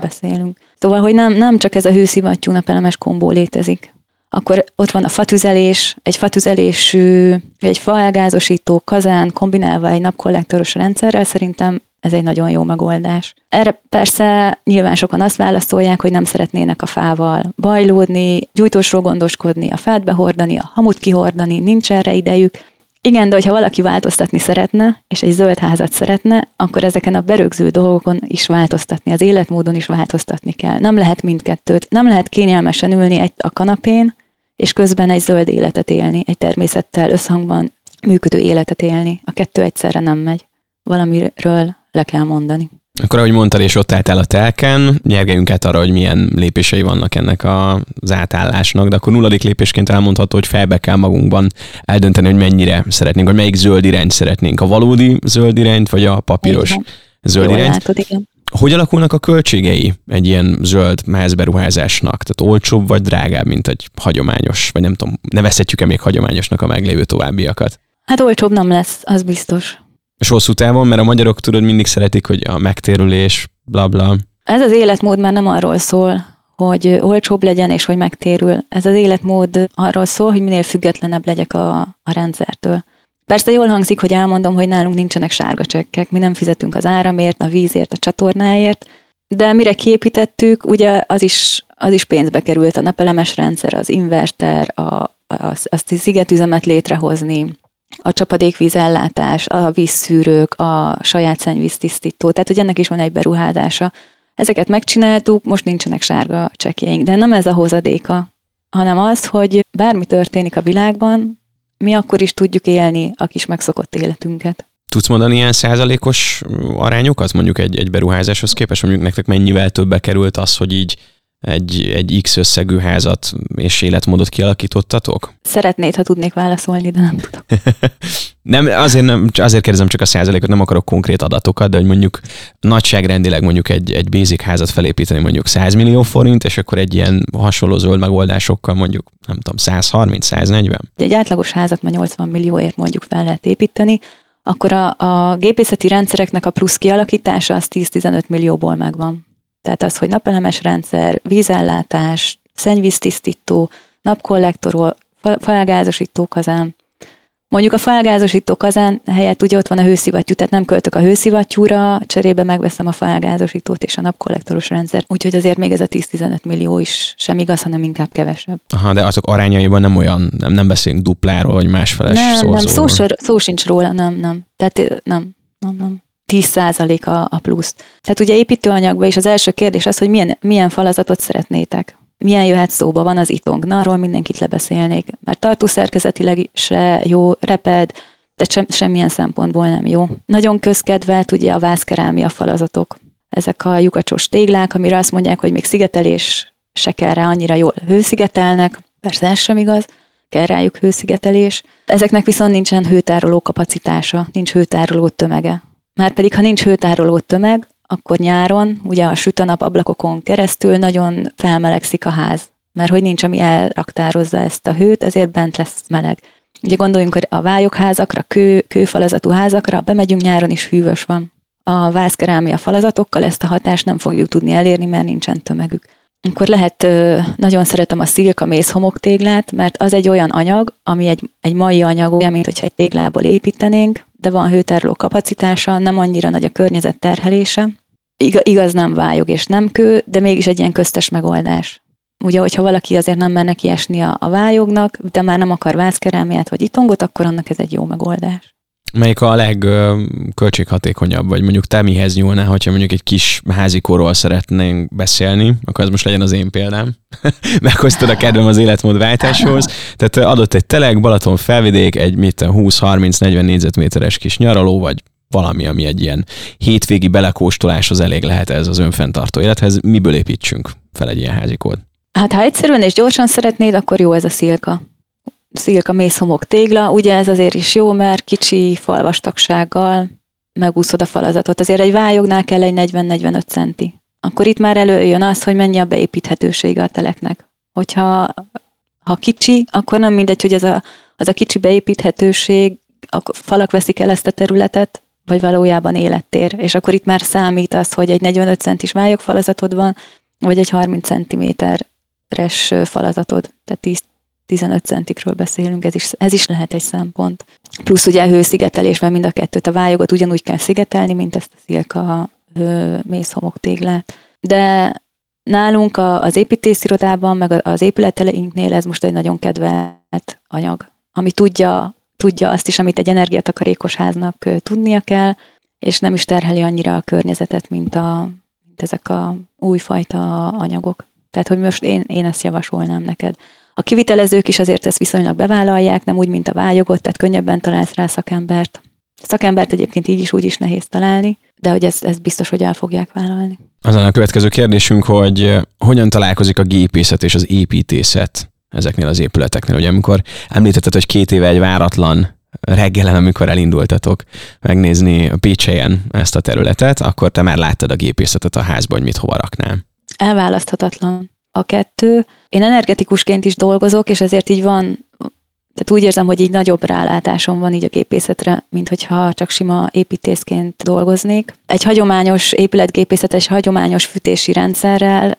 beszélünk. Szóval, hogy nem, nem csak ez a hőszivattyú napelemes kombó létezik. Akkor ott van a fatüzelés, egy fatüzelésű, egy faelgázosító kazán kombinálva egy napkollektoros rendszerrel, szerintem ez egy nagyon jó megoldás. Erre persze nyilván sokan azt válaszolják, hogy nem szeretnének a fával bajlódni, gyújtósról gondoskodni, a fát behordani, a hamut kihordani, nincs erre idejük. Igen, de hogyha valaki változtatni szeretne, és egy zöld házat szeretne, akkor ezeken a berögző dolgokon is változtatni, az életmódon is változtatni kell. Nem lehet mindkettőt, nem lehet kényelmesen ülni egy, a kanapén, és közben egy zöld életet élni, egy természettel összhangban működő életet élni. A kettő egyszerre nem megy. Valamiről le kell mondani. Akkor ahogy mondtad, és ott álltál a telken, nyergeljünk át arra, hogy milyen lépései vannak ennek az átállásnak, de akkor nulladik lépésként elmondható, hogy felbe kell magunkban eldönteni, hogy mennyire szeretnénk, vagy melyik zöld irányt szeretnénk, a valódi zöld irányt, vagy a papíros igen. zöld Jól irányt. Látod, igen. Hogy alakulnak a költségei egy ilyen zöld házberuházásnak? Tehát olcsóbb vagy drágább, mint egy hagyományos, vagy nem tudom, nevezhetjük-e még hagyományosnak a meglévő továbbiakat? Hát olcsóbb nem lesz, az biztos. És hosszú távon, mert a magyarok, tudod, mindig szeretik, hogy a megtérülés, bla bla. Ez az életmód már nem arról szól, hogy olcsóbb legyen és hogy megtérül. Ez az életmód arról szól, hogy minél függetlenebb legyek a, a rendszertől. Persze jól hangzik, hogy elmondom, hogy nálunk nincsenek sárga csekkek, mi nem fizetünk az áramért, a vízért, a csatornáért, de mire kiépítettük, ugye az is, az is pénzbe került, a napelemes rendszer, az inverter, a, a, azt a szigetüzemet létrehozni, a csapadékvízellátás, a vízszűrők, a saját szennyvíztisztító, tehát hogy ennek is van egy beruházása. Ezeket megcsináltuk, most nincsenek sárga csekjeink, de nem ez a hozadéka, hanem az, hogy bármi történik a világban, mi akkor is tudjuk élni a kis megszokott életünket. Tudsz mondani ilyen százalékos arányokat, mondjuk egy, egy beruházáshoz képest, mondjuk nektek mennyivel többbe került az, hogy így Egy, egy X összegű házat és életmódot kialakítottatok? Szeretnéd, ha tudnék válaszolni, de nem tudok. nem, azért, nem, azért kérdezem csak a százalékot, nem akarok konkrét adatokat, de hogy mondjuk nagyságrendileg mondjuk egy, egy basic házat felépíteni mondjuk száz millió forint, és akkor egy ilyen hasonló zöld megoldásokkal mondjuk, nem tudom, száz harminc száz negyven. Egy átlagos házat ma nyolcvan millióért mondjuk fel lehet építeni, akkor a, a gépészeti rendszereknek a plusz kialakítása az tíz-tizenöt millióból megvan. Tehát az, hogy napelemes rendszer, vízellátás, szennyvíztisztító, napkollektor, faelgázosító kazán. Mondjuk a faelgázosító kazán helyett ugye ott van a hőszivattyú, tehát nem költök a hőszivattyúra, cserébe megveszem a faelgázosítót és a napkollektoros rendszer. Úgyhogy azért még ez a tíz-tizenöt millió is sem igaz, hanem inkább kevesebb. Aha, de azok arányaiban nem olyan, nem, nem beszélünk dupláról, vagy másfeles nem, szózóról. Nem, szó, sor, szó sincs róla, nem, nem. Tehát nem, nem, nem. tíz százalék a, a plusz. Tehát ugye építőanyagban is az első kérdés az, hogy milyen, milyen falazatot szeretnétek. Milyen jöhet szóba, van az itonk. Na, arról mindenkit lebeszélnék. Mert tartószerkezetileg se jó, reped, de sem, semmilyen szempontból nem jó. Nagyon közkedvelt ugye a vászkerámia falazatok. Ezek a lyukacsos téglák, amire azt mondják, hogy még szigetelés se kell rá, annyira jól hőszigetelnek. Persze ez sem igaz. kell rájuk hőszigetelés. Ezeknek viszont nincsen hőtároló kapacitása, nincs hőtároló tömege. Márpedig, ha nincs hőtároló tömeg, akkor nyáron, ugye a süt a nap ablakokon keresztül nagyon felmelegszik a ház, mert hogy nincs, ami elraktározza ezt a hőt, ezért bent lesz meleg. Ugye gondoljunk, hogy a vályokházakra, kő, kőfalazatú házakra, bemegyünk nyáron is hűvös van. A vázkerámia falazatokkal ezt a hatást nem fogjuk tudni elérni, mert nincsen tömegük. Akkor lehet, nagyon szeretem a szilka méz homoktéglát, mert az egy olyan anyag, ami egy, egy mai anyag, olyan, mint hogyha egy téglából építenénk, de van hőtároló kapacitása, nem annyira nagy a környezet terhelése. Igaz, nem vályog és nem kő, de mégis egy ilyen köztes megoldás. Ugye, hogyha valaki azért nem mer neki esni a, a vályognak, de már nem akar vázkerámiát vagy itongot, akkor annak ez egy jó megoldás. Melyik a legköltséghatékonyabb, vagy mondjuk te mihez nyúlná, hogyha mondjuk egy kis házikóról szeretnénk beszélni, akkor ez most legyen az én példám. Meghoztad a kedvem az életmódváltáshoz. Tehát adott egy telek, Balaton felvidék, egy húsz-harminc-negyven négyzetméteres kis nyaraló, vagy valami, ami egy ilyen hétvégi belekóstoláshoz elég lehet ez az önfenntartó élethez. Miből építsünk fel egy ilyen házikót? Hát ha egyszerűen és gyorsan szeretnéd, akkor jó ez a szilka. Szilka, méz, homok, tégla, ugye ez azért is jó, mert kicsi falvastagsággal megúszod a falazatot. Azért egy vályognál kell egy negyven-negyvenöt centi. Akkor itt már előjön az, hogy mennyi a beépíthetősége a teleknek. Hogyha ha kicsi, akkor nem mindegy, hogy ez a, az a kicsi beépíthetőség, a falak veszik el ezt a területet, vagy valójában élettér. És akkor itt már számít az, hogy egy negyvenöt centis vályogfalazatod van, vagy egy harminc centiméteres falazatod. Tehát tíz tizenöt centikről beszélünk, ez is, ez is lehet egy szempont. Plusz ugye hőszigetelés, mert mind a kettőt, a vályogot ugyanúgy kell szigetelni, mint ezt a szilka mézhomoktéglát. De nálunk a, az építészirodában, meg az épületeinknél ez most egy nagyon kedvelt anyag, ami tudja, tudja azt is, amit egy energiatakarékos háznak tudnia kell, és nem is terheli annyira a környezetet, mint, a, mint ezek a újfajta anyagok. Tehát, hogy most én, én ezt javasolnám neked. A kivitelezők is azért ezt viszonylag bevállalják, nem úgy, mint a vályogot, tehát könnyebben találsz rá szakembert. Szakembert egyébként így is, úgy is nehéz találni, de hogy ezt, ezt biztos, hogy el fogják vállalni. Azon a következő kérdésünk, hogy hogyan találkozik a gépészet és az építészet ezeknél az épületeknél. Ugye amikor említetted, hogy két éve egy váratlan reggelen, amikor elindultatok megnézni a Pécselyen ezt a területet, akkor te már láttad a gépészetet a házban, hogy mit hova raknál. Elválaszthatatlan a kettő. Én energetikusként is dolgozok, és ezért így van, tehát úgy érzem, hogy így nagyobb rálátásom van így a gépészetre, mint hogyha csak sima építészként dolgoznék. Egy hagyományos épületgépészetes, hagyományos fűtési rendszerrel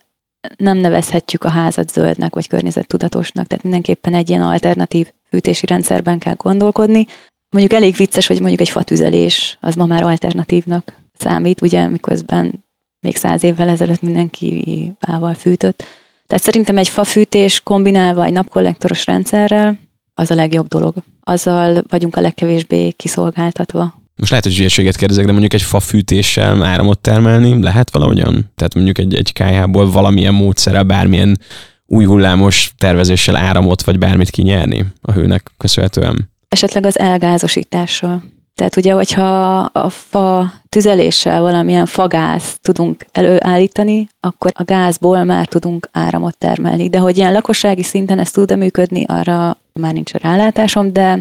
nem nevezhetjük a házat zöldnek, vagy környezettudatosnak, tehát mindenképpen egy ilyen alternatív fűtési rendszerben kell gondolkodni. Mondjuk elég vicces, hogy mondjuk egy fatüzelés, az ma már alternatívnak számít, ugye, miközben még száz évvel ezelőtt mindenki fával fűtött. Tehát szerintem egy fafűtés kombinálva egy napkollektoros rendszerrel, az a legjobb dolog. Azzal vagyunk a legkevésbé kiszolgáltatva. Most lehet, hogy zsírséget kérdezek, de mondjuk egy fafűtéssel áramot termelni lehet valahogyan? Tehát mondjuk egy, egy kályhából valamilyen módszerrel, bármilyen új hullámos tervezéssel áramot, vagy bármit kinyerni a hőnek köszönhetően? Esetleg az elgázosítással. Tehát ugye, hogyha a fa tüzeléssel valamilyen fagáz tudunk előállítani, akkor a gázból már tudunk áramot termelni. De hogy ilyen lakossági szinten ez tud-e működni, arra már nincs a rálátásom, de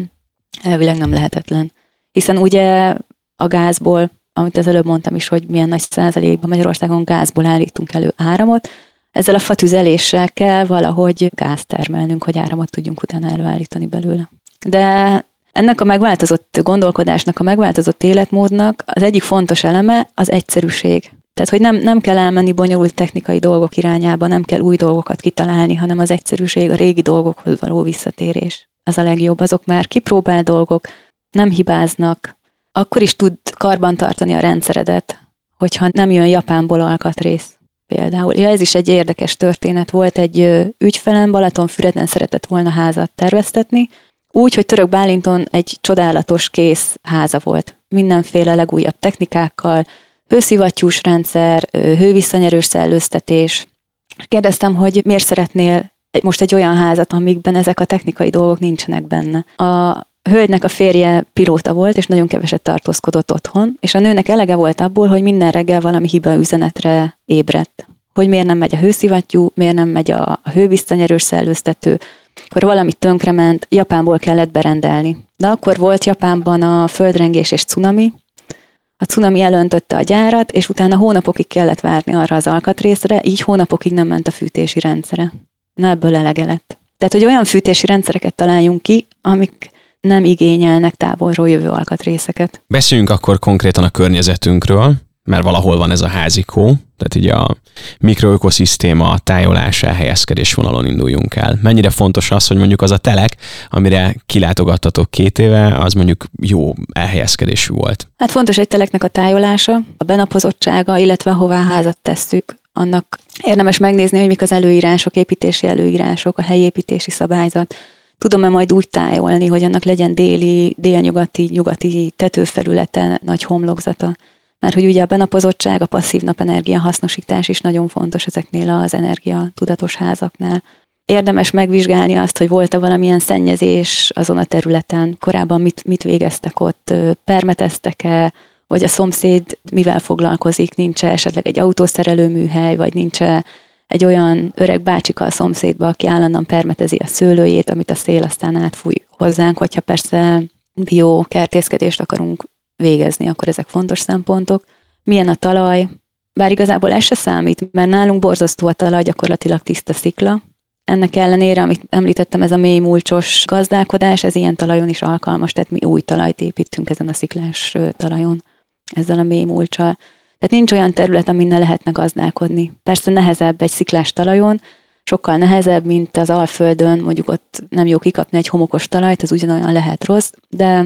elvileg nem lehetetlen. Hiszen ugye a gázból, amit az előbb mondtam is, hogy milyen nagy százalékban Magyarországon gázból állítunk elő áramot, ezzel a fa tüzeléssel kell valahogy gázt termelnünk, hogy áramot tudjunk utána előállítani belőle. De ennek a megváltozott gondolkodásnak, a megváltozott életmódnak az egyik fontos eleme az egyszerűség. Tehát, hogy nem, nem kell elmenni bonyolult technikai dolgok irányába, nem kell új dolgokat kitalálni, hanem az egyszerűség, a régi dolgokhoz való visszatérés. Az a legjobb, azok már kipróbált dolgok, nem hibáznak, akkor is tud karbantartani a rendszeredet, hogyha nem jön Japánból alkatrész például. Ja, ez is egy érdekes történet volt, egy ügyfelem Balatonfüreden szeretett volna házat terveztetni, úgy, hogy Török Bálinton egy csodálatos kész háza volt. Mindenféle legújabb technikákkal, hőszivattyús rendszer, hővisszanyerős szellőztetés. Kérdeztem, hogy miért szeretnél most egy olyan házat, amikben ezek a technikai dolgok nincsenek benne. A hölgynek a férje pilóta volt, és nagyon keveset tartózkodott otthon, és a nőnek elege volt abból, hogy minden reggel valami hiba üzenetre ébredt. Hogy miért nem megy a hőszivattyú, miért nem megy a hővisszanyerős szellőztető, akkor valami tönkrement, Japánból kellett berendelni. De akkor volt Japánban a földrengés és cunami. A cunami elöntötte a gyárat, és utána hónapokig kellett várni arra az alkatrészre, így hónapokig nem ment a fűtési rendszere. Na, ebből elege lett. Tehát, hogy olyan fűtési rendszereket találjunk ki, amik nem igényelnek távolról jövő alkatrészeket. Beszéljünk akkor konkrétan a környezetünkről, mert valahol van ez a házikó, tehát így a mikroökoszisztéma tájolás, elhelyezkedés vonalon induljunk el. Mennyire fontos az, hogy mondjuk az a telek, amire kilátogattatok két éve, az mondjuk jó elhelyezkedésű volt? Hát fontos egy teleknek a tájolása, a benapozottsága, illetve hová házat tesszük. Annak érdemes megnézni, hogy mik az előírások, építési előírások, a helyi építési szabályzat. Tudom-e majd úgy tájolni, hogy annak legyen déli, délnyugati, nyugati tetőfelülete, nagy homlokzata? Mert hogy ugye a benapozottság, a passzív napenergia hasznosítás is nagyon fontos ezeknél az energia tudatos házaknál. Érdemes megvizsgálni azt, hogy volt-e valamilyen szennyezés azon a területen, korábban mit, mit végeztek ott, permeteztek-e, vagy a szomszéd mivel foglalkozik, nincs-e esetleg egy autószerelőműhely, vagy nincs-e egy olyan öreg bácsika a szomszédba, aki állandóan permetezi a szőlőjét, amit a szél aztán átfúj hozzánk, hogyha persze bio kertészkedést akarunk végezni, akkor ezek fontos szempontok. Milyen a talaj? Bár igazából ez se számít, mert nálunk borzasztó a talaj, gyakorlatilag tiszta szikla. Ennek ellenére, amit említettem, ez a mély mulcsos gazdálkodás, ez ilyen talajon is alkalmas, tehát mi új talajt építünk ezen a sziklás talajon, ezzel a mély mulccsal. Tehát nincs olyan terület, amin ne lehetne gazdálkodni. Persze nehezebb egy sziklás talajon, sokkal nehezebb, mint az alföldön, mondjuk ott nem jó kikapni egy homokos talajt, az ugyanolyan lehet rossz, de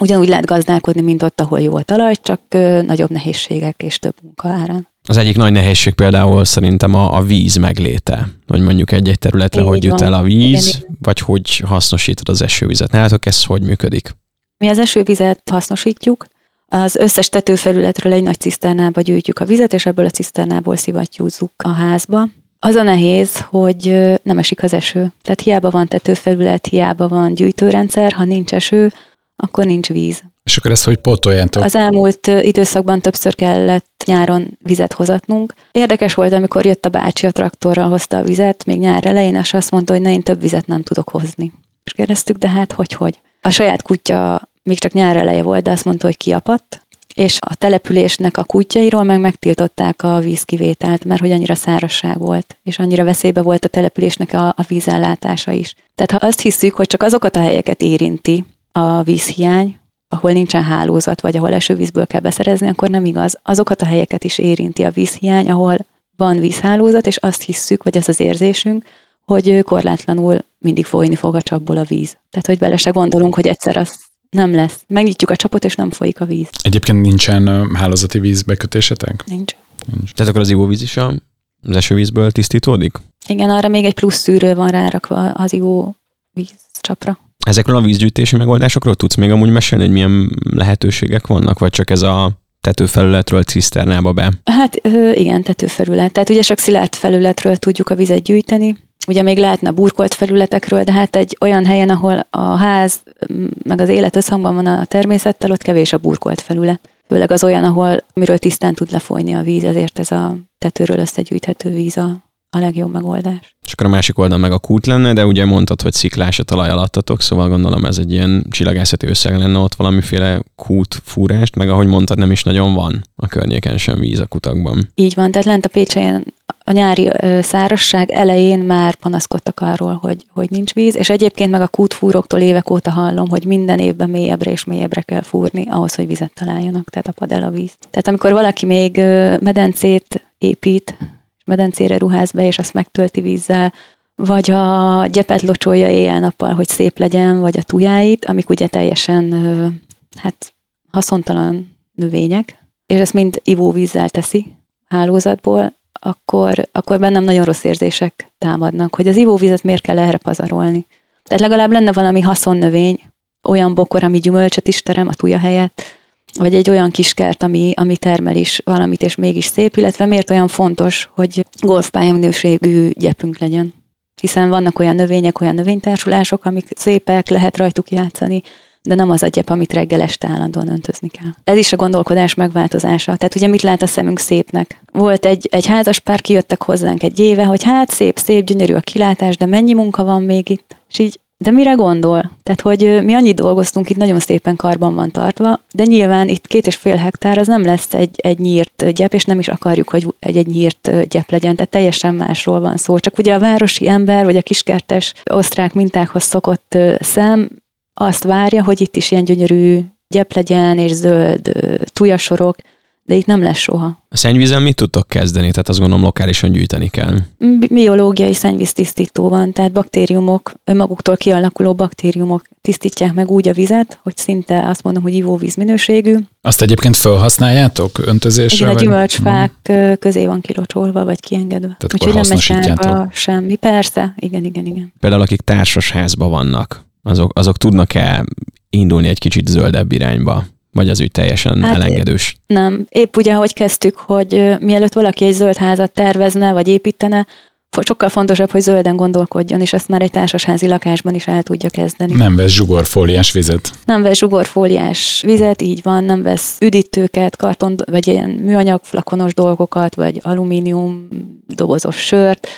ugyanúgy lehet gazdálkodni, mint ott, ahol jó a talaj, csak nagyobb nehézségek és több munka árán. Az egyik nagy nehézség például szerintem a, a víz megléte, hogy mondjuk egy-egy területre, hogy jut el a víz, igen, vagy hogy hasznosítod az esővizet. Nálatok ez hogy működik? Mi az esővizet hasznosítjuk, az összes tetőfelületről egy nagy ciszternába gyűjtjük a vizet, és ebből a ciszternából szivattyúzzuk a házba. Az a nehéz, hogy nem esik az eső. Tehát hiába van tetőfelület, hiába van gyűjtőrendszer, ha nincs eső, akkor nincs víz. És akkor ezt hogy pótoljátok? Az elmúlt időszakban többször kellett nyáron vizet hozatnunk. Érdekes volt, amikor jött a bácsi a traktorral, hozta a vizet, még nyár elején, és azt mondta, hogy ne, én több vizet nem tudok hozni. És kérdeztük, de hát hogy, hogy? A saját kutya még csak nyár eleje volt, de azt mondta, hogy kiapadt, és a településnek a kutyairól meg megtiltották a vízkivételt, mert hogy annyira szárazság volt, és annyira veszélybe volt a településnek a, a vízellátása is. Tehát ha azt hiszük, hogy csak azokat a helyeket érinti a vízhiány, ahol nincsen hálózat, vagy ahol esővízből kell beszerezni, akkor nem igaz. Azokat a helyeket is érinti a vízhiány, ahol van vízhálózat, és azt hisszük, vagy ez az érzésünk, hogy korlátlanul mindig folyni fog a csapból a víz. Tehát, hogy bele se gondolunk, hogy egyszer az nem lesz. Megnyitjuk a csapot, és nem folyik a víz. Egyébként nincsen hálózati vízbekötésetek? Nincs. Nincs. Tehát akkor az ivóvíz is az esővízből tisztítódik? Igen, arra még egy plusz szűrő van rárakva az ivóvíz csapra. Ezekről a vízgyűjtési megoldásokról tudsz még amúgy mesélni, hogy milyen lehetőségek vannak, vagy csak ez a tetőfelületről ciszternába be? Hát igen, tetőfelület. Tehát ugye csak szilárd felületről tudjuk a vizet gyűjteni. Ugye még lehetne burkolt felületekről, de hát egy olyan helyen, ahol a ház meg az élet összhangban van a természettel, ott kevés a burkolt felület. Főleg az olyan, ahol amiről tisztán tud lefolyni a víz, ezért ez a tetőről összegyűjthető víz a a legjobb megoldás. És akkor a másik oldal meg a kút lenne, de ugye mondtad, hogy sziklás a talaj alattatok, szóval gondolom ez egy ilyen csillagászati összeg lenne, ott valamiféle kútfúrást, meg ahogy mondtad, nem is nagyon van a környéken sem víz a kutakban. Így van, tehát lent a Pécsen a nyári szárazság elején már panaszkodtak arról, hogy, hogy nincs víz, és egyébként meg a kútfúróktól évek óta hallom, hogy minden évben mélyebbre és mélyebbre kell fúrni ahhoz, hogy vizet találjanak, tehát apad el a víz. Tehát amikor valaki még medencét épít, medencére ruház be, és azt megtölti vízzel, vagy a gyepet locsolja éjjel-nappal, hogy szép legyen, vagy a tujáit, amik ugye teljesen hát, haszontalan növények, és ezt mind ivóvízzel teszi hálózatból, akkor, akkor bennem nagyon rossz érzések támadnak, hogy az ivóvizet miért kell erre pazarolni. Tehát legalább lenne valami haszonnövény, olyan bokor, ami gyümölcsöt is terem a tuja helyett, vagy egy olyan kiskert, ami, ami termel is valamit, és mégis szép, illetve miért olyan fontos, hogy golfpálya minőségű gyepünk legyen. Hiszen vannak olyan növények, olyan növénytársulások, amik szépek, lehet rajtuk játszani, de nem az a gyep, amit reggel este állandóan öntözni kell. Ez is a gondolkodás megváltozása. Tehát ugye mit lát a szemünk szépnek? Volt egy, egy házaspár, kijöttek hozzánk egy éve, hogy hát szép, szép, gyönyörű a kilátás, de mennyi munka van még itt? És így, de mire gondol? Tehát, hogy mi annyit dolgoztunk, itt nagyon szépen karban van tartva, de nyilván itt két és fél hektár az nem lesz egy, egy nyírt gyep, és nem is akarjuk, hogy egy, egy nyírt gyep legyen, tehát teljesen másról van szó. Csak ugye a városi ember, vagy a kiskertes osztrák mintákhoz szokott szem azt várja, hogy itt is ilyen gyönyörű gyep legyen, és zöld tujasorok, de itt nem lesz soha. A szennyvízzel mit tudtok kezdeni? Tehát azt gondolom, lokálisan gyűjteni kell. Biológiai szennyvíztisztító van, tehát baktériumok, önmaguktól kialakuló baktériumok tisztítják meg úgy a vizet, hogy szinte azt mondom, hogy ivóvíz minőségű. Azt egyébként felhasználjátok öntözésre? Igen, a gyümölcsfák hmm. közé van kilocsolva, vagy kiengedve. Tehát úgyhogy nem mesél semmi. Persze, igen, igen, igen. Például akik társasházban vannak, azok, azok tudnak-e indulni egy kicsit zöldebb irányba? Vagy az úgy teljesen hát elengedős? Nem. Épp ugye, ahogy kezdtük, hogy mielőtt valaki egy zöld házat tervezne, vagy építene, sokkal fontosabb, hogy zölden gondolkodjon, és ezt már egy társasházi lakásban is el tudja kezdeni. Nem vesz zsugorfóliás vizet. Nem vesz zsugorfóliás vizet, így van, nem vesz üdítőket, karton, vagy ilyen műanyag flakonos dolgokat, vagy alumínium dobozos sört,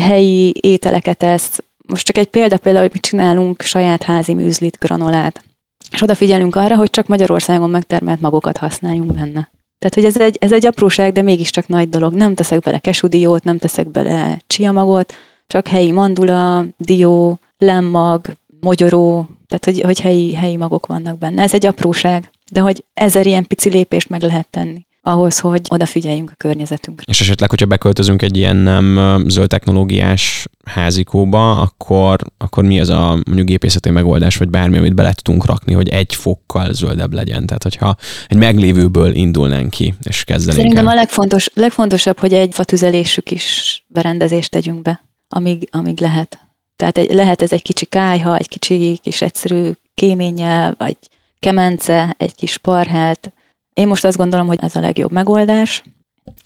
helyi ételeket esz. Most csak egy példa, például, hogy mi csinálunk saját házi műzlit, granolát. És odafigyelünk arra, hogy csak Magyarországon megtermelt magokat használjunk benne. Tehát, hogy ez egy, ez egy apróság, de mégiscsak nagy dolog. Nem teszek bele kesudiót, nem teszek bele csiamagot, csak helyi mandula, dió, lemmag, mogyoró, tehát, hogy, hogy helyi, helyi magok vannak benne. Ez egy apróság, de hogy ezer ilyen pici lépést meg lehet tenni ahhoz, hogy odafigyeljünk a környezetünkre. És esetleg, hogyha beköltözünk egy ilyen nem zöld technológiás házikóba, akkor, akkor mi az a mondjuk gépészeti megoldás, vagy bármi, amit bele tudunk rakni, hogy egy fokkal zöldebb legyen. Tehát, hogyha egy meglévőből indulnánk ki, és kezdenénk. Szerintem el. a legfontos, legfontosabb, hogy egy fatüzelésük is berendezést tegyünk be, amíg, amíg lehet. Tehát egy, lehet ez egy kicsi kályha, egy kicsi kis egyszerű kéménnyel, vagy kemence, egy kis parhelt. Én most azt gondolom, hogy ez a legjobb megoldás.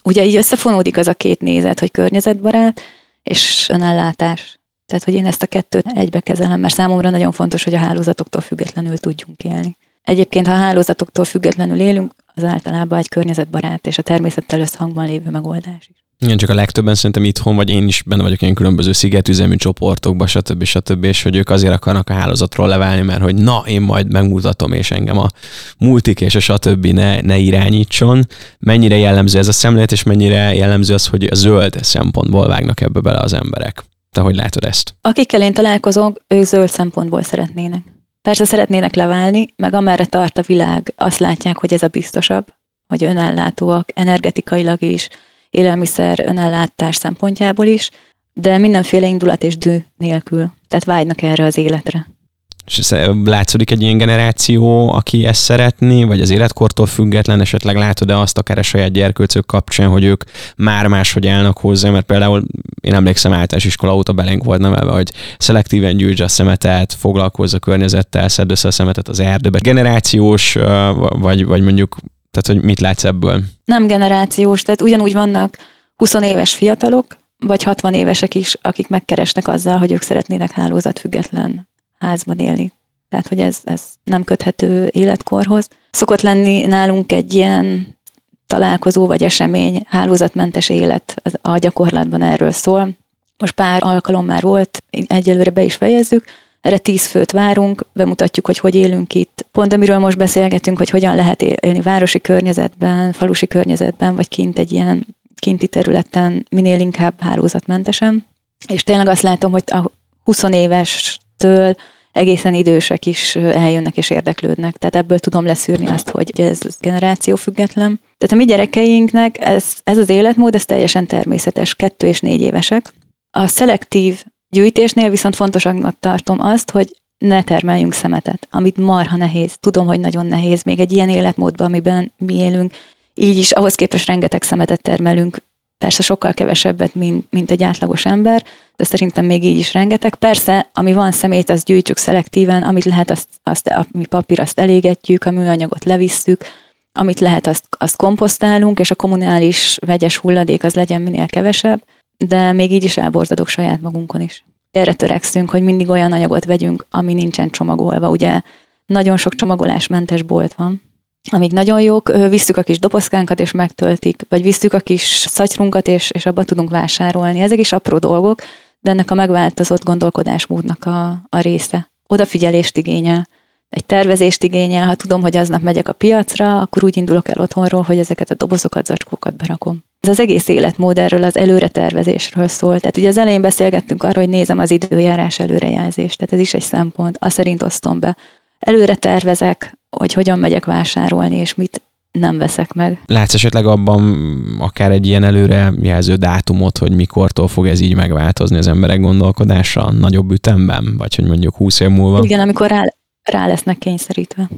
Ugye így összefonódik az a két nézet, hogy környezetbarát és önellátás. Tehát, hogy én ezt a kettőt egybe kezelem, mert számomra nagyon fontos, hogy a hálózatoktól függetlenül tudjunk élni. Egyébként, ha a hálózatoktól függetlenül élünk, az általában egy környezetbarát és a természettel összhangban lévő megoldás is. Igen, csak a legtöbben szerintem itthon, vagy én is benne vagyok ilyen különböző szigetüzemű csoportokba, stb. Stb. És hogy ők azért akarnak a hálózatról leválni, mert hogy na, én majd megmutatom, és engem a multik és a stb. Ne, ne irányítson. Mennyire jellemző ez a szemlélet, és mennyire jellemző az, hogy a zöld szempontból vágnak ebbe bele az emberek? Te hogy látod ezt? Akikkel én találkozok, ők zöld szempontból szeretnének. Persze szeretnének leválni, meg amerre tart a világ, azt látják, hogy ez a biztosabb, hogy önellátóak, energetikailag is, élelmiszer önellátás szempontjából is, de mindenféle indulat és dű nélkül. Tehát vágynak erre az életre. És látszódik egy ilyen generáció, aki ezt szeretné, vagy az életkortól független, esetleg látod-e azt akár a saját gyerkőcök kapcsán, hogy ők már máshogy állnak hozzá, mert például én emlékszem általános iskola óta belénk volt nevelve, hogy szelektíven gyűjtsd a szemetet, foglalkozz a környezettel, szedd össze a szemetet az erdőbe. Generációs, vagy, vagy mondjuk tehát, hogy mit látsz ebből? Nem generációs, tehát ugyanúgy vannak húsz éves fiatalok, vagy hatvan évesek is, akik megkeresnek azzal, hogy ők szeretnének hálózatfüggetlen házban élni. Tehát, hogy ez, ez nem köthető életkorhoz. Szokott lenni nálunk egy ilyen találkozó vagy esemény, hálózatmentes élet, a gyakorlatban erről szól. Most pár alkalom már volt, egyelőre be is fejezzük. Erre tíz főt várunk, bemutatjuk, hogy hogy élünk itt. Pont amiről most beszélgetünk, hogy hogyan lehet élni városi környezetben, falusi környezetben, vagy kint egy ilyen kinti területen, minél inkább hálózatmentesen. És tényleg azt látom, hogy a húsz évestől egészen idősek is eljönnek és érdeklődnek. Tehát ebből tudom leszűrni azt, hogy ez generáció független. Tehát a mi gyerekeinknek ez, ez az életmód, ez teljesen természetes, kettő és négy évesek. A szelektív gyűjtésnél viszont fontosnak tartom azt, hogy ne termeljünk szemetet, amit marha nehéz. Tudom, hogy nagyon nehéz, még egy ilyen életmódban, amiben mi élünk, így is ahhoz képest rengeteg szemetet termelünk. Persze sokkal kevesebbet, mint, mint egy átlagos ember, de szerintem még így is rengeteg. Persze, ami van szemét, azt gyűjtsük szelektíven, amit lehet, azt, azt, ami papír, azt elégetjük, a műanyagot levisszük, amit lehet, azt, azt komposztálunk, és a kommunális vegyes hulladék az legyen minél kevesebb. De még így is elborzadok saját magunkon is. Erre törekszünk, hogy mindig olyan anyagot vegyünk, ami nincsen csomagolva. Ugye nagyon sok csomagolásmentes bolt van, amik nagyon jók, visszük a kis dobozkánkat és megtöltik, vagy visszük a kis szatyrunkat, és, és abba tudunk vásárolni. Ezek is apró dolgok, de ennek a megváltozott gondolkodásmódnak a, a része. Odafigyelést igényel, egy tervezést igényel, ha tudom, hogy aznap megyek a piacra, akkor úgy indulok el otthonról, hogy ezeket a dobozokat, zacskókat berakom. Ez az egész életmód erről az előretervezésről szól. Tehát ugye az elején beszélgettünk arról, hogy nézem az időjárás előrejelzést, tehát ez is egy szempont, azt szerint osztom be. Előre tervezek, hogy hogyan megyek vásárolni, és mit nem veszek meg. Látsz esetleg abban akár egy ilyen előre jelző dátumot, hogy mikortól fog ez így megváltozni az emberek gondolkodása nagyobb ütemben, vagy hogy mondjuk húsz év múlva? Igen, amikor rá, rá lesznek kényszerítve.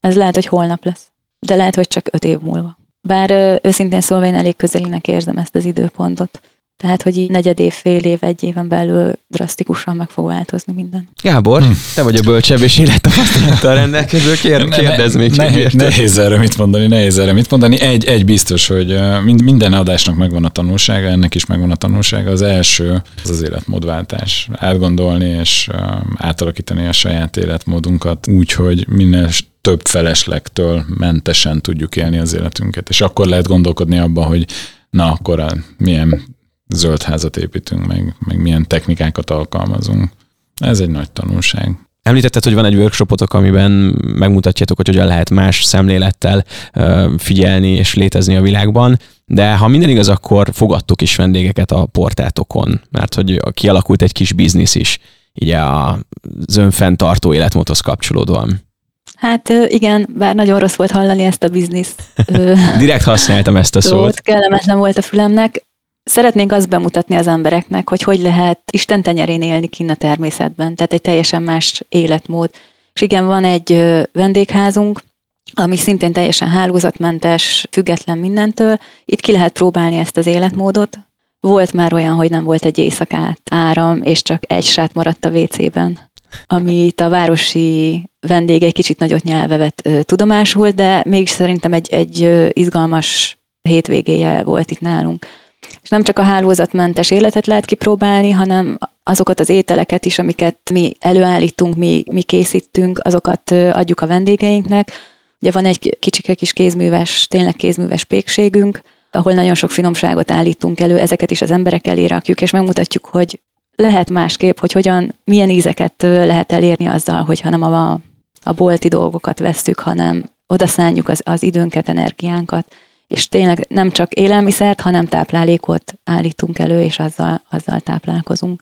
Ez lehet, hogy holnap lesz, de lehet, hogy csak öt év múlva. Bár őszintén szólva én elég közelinek érzem ezt az időpontot. Tehát, hogy így negyed év, fél év, egy éven belül drasztikusan meg fog változni minden. Gábor, hm. te vagy a bölcsebb és élettapasztalattal rendelkező, Kér, kérdezz még. Ne, ne, nehéz erre mit mondani, nehéz erre mit mondani. Egy, egy biztos, hogy minden adásnak megvan a tanulsága, ennek is megvan a tanulsága. Az első az az életmódváltás. Átgondolni és átalakítani a saját életmódunkat úgy, hogy minél több feleslektől mentesen tudjuk élni az életünket. És akkor lehet gondolkodni abban, hogy na akkor a, milyen zöld házat építünk, meg, meg milyen technikákat alkalmazunk. Ez egy nagy tanulság. Említetted, hogy van egy workshopotok, amiben megmutatjátok, hogy hogyan lehet más szemlélettel figyelni és létezni a világban, de ha minden igaz, akkor fogadtuk is vendégeket a portátokon, mert hogy kialakult egy kis biznisz is, így az önfenntartó életmódhoz kapcsolódóan. Hát igen, bár nagyon rossz volt hallani ezt a biznisz. Direkt használtam ezt a szót. Kellemetlen volt a fülemnek. Szeretnénk azt bemutatni az embereknek, hogy hogy lehet Isten tenyerén élni kinn a természetben, tehát egy teljesen más életmód. És igen, van egy vendégházunk, ami szintén teljesen hálózatmentes, független mindentől. Itt ki lehet próbálni ezt az életmódot. Volt már olyan, hogy nem volt egy éjszakát áram, és csak egy sát maradt a vé cében, amit a városi vendég egy kicsit nagyot nyelve vett tudomásul, de mégis szerintem egy, egy izgalmas hétvégéje volt itt nálunk. És nem csak a hálózatmentes életet lehet kipróbálni, hanem azokat az ételeket is, amiket mi előállítunk, mi, mi készítünk, azokat adjuk a vendégeinknek. Ugye van egy kicsike kis kézműves, tényleg kézműves pékségünk, ahol nagyon sok finomságot állítunk elő, ezeket is az emberek elé rakjuk, és megmutatjuk, hogy lehet másképp, hogy hogyan, milyen ízeket lehet elérni azzal, hogyha nem a, a bolti dolgokat vesszük, hanem odaszálljuk az, az időnket, energiánkat. És tényleg nem csak élelmiszert, hanem táplálékot állítunk elő, és azzal, azzal táplálkozunk.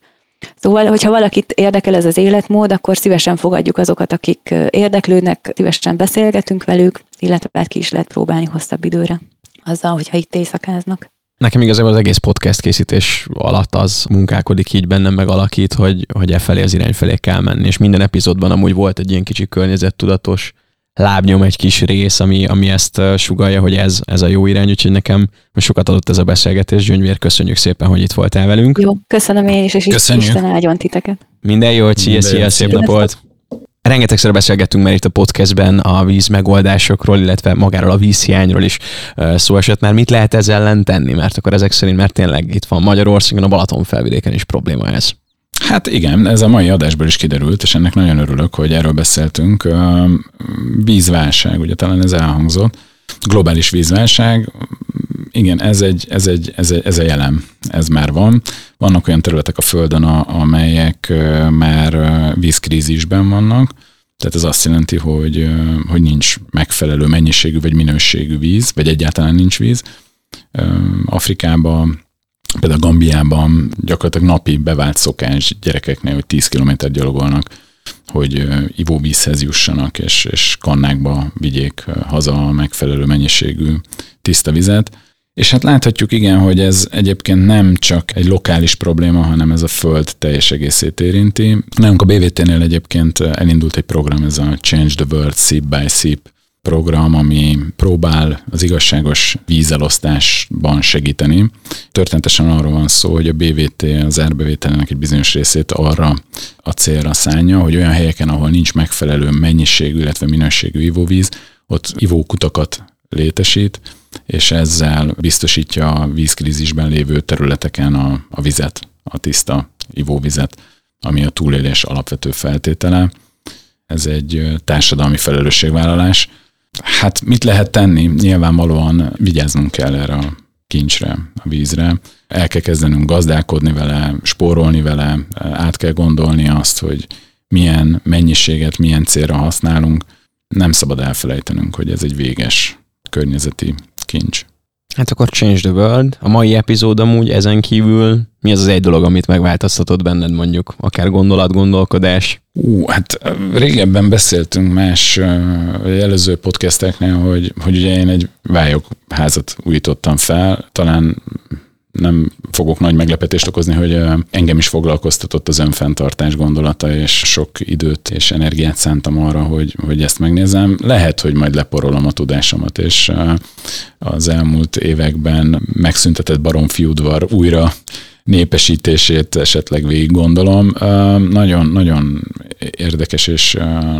Szóval, hogyha valakit érdekel ez az életmód, akkor szívesen fogadjuk azokat, akik érdeklődnek, szívesen beszélgetünk velük, illetve ki is lehet próbálni hosszabb időre azzal, hogyha itt éjszakáznak. Nekem igazából az egész podcast készítés alatt az munkálkodik így bennem, meg alakít, hogy, hogy e felé az irány felé kell menni, és minden epizódban amúgy volt egy ilyen kicsi környezettudatos lábnyom, egy kis rész, ami, ami ezt sugallja, hogy ez, ez a jó irány, úgyhogy nekem sokat adott ez a beszélgetés. Gyöngvér, köszönjük szépen, hogy itt voltál velünk. Jó, köszönöm én is, és köszönjük. Isten áldjon titeket. Minden jó, szia, szia, szép napot. Rengetegszer beszélgettünk már itt a podcastben a víz megoldásokról, illetve magáról a vízhiányról is szó esett már. Mit lehet ezzel ellen tenni? Mert akkor ezek szerint, mert tényleg itt van Magyarországon, a Balatonfelvidéken is probléma ez. Hát igen, ez a mai adásból is kiderült, és ennek nagyon örülök, hogy erről beszéltünk. Vízválság, ugye talán ez elhangzott. Globális vízválság, igen, ez egy, ez egy, ez egy, ez egy elem, ez már van. Vannak olyan területek a Földön, amelyek már vízkrízisben vannak, tehát ez azt jelenti, hogy, hogy nincs megfelelő mennyiségű vagy minőségű víz, vagy egyáltalán nincs víz. Afrikában, például Gambiában gyakorlatilag napi bevált szokás gyerekeknél, hogy tíz kilométert gyalogolnak, hogy ivóvízhez jussanak, és, és kannákba vigyék haza a megfelelő mennyiségű tiszta vizet. És hát láthatjuk, igen, hogy ez egyébként nem csak egy lokális probléma, hanem ez a föld teljes egészét érinti. Nálunk a bé vé té-nél egyébként elindult egy program, ez a Change the World Sip by Sip program, ami próbál az igazságos vízelosztásban segíteni. Történetesen arról van szó, hogy a bé vé té az árbevételének egy bizonyos részét arra a célra szánja, hogy olyan helyeken, ahol nincs megfelelő mennyiségű, illetve minőségű ivóvíz, ott ivókutakat létesít, és ezzel biztosítja a vízkrízisben lévő területeken a, a vizet, a tiszta ivóvizet, ami a túlélés alapvető feltétele. Ez egy társadalmi felelősségvállalás. Hát mit lehet tenni? Nyilvánvalóan vigyáznunk kell erre a kincsre, a vízre. El kell kezdenünk gazdálkodni vele, spórolni vele, át kell gondolni azt, hogy milyen mennyiséget, milyen célra használunk. Nem szabad elfelejtenünk, hogy ez egy véges környezeti kincs. Hát akkor Change the World. A mai epizód amúgy ezen kívül mi az az egy dolog, amit megváltoztatott benned mondjuk? Akár gondolat, gondolkodás? Ú, hát régebben beszéltünk más előző podcasteknél, hogy, hogy ugye én egy vályogházat újítottam fel. Talán nem fogok nagy meglepetést okozni, hogy engem is foglalkoztatott az önfenntartás gondolata, és sok időt és energiát szántam arra, hogy, hogy ezt megnézem. Lehet, hogy majd leporolom a tudásomat, és az elmúlt években megszüntetett baromfiúdvar újra népesítését esetleg végig gondolom. Nagyon, nagyon érdekes és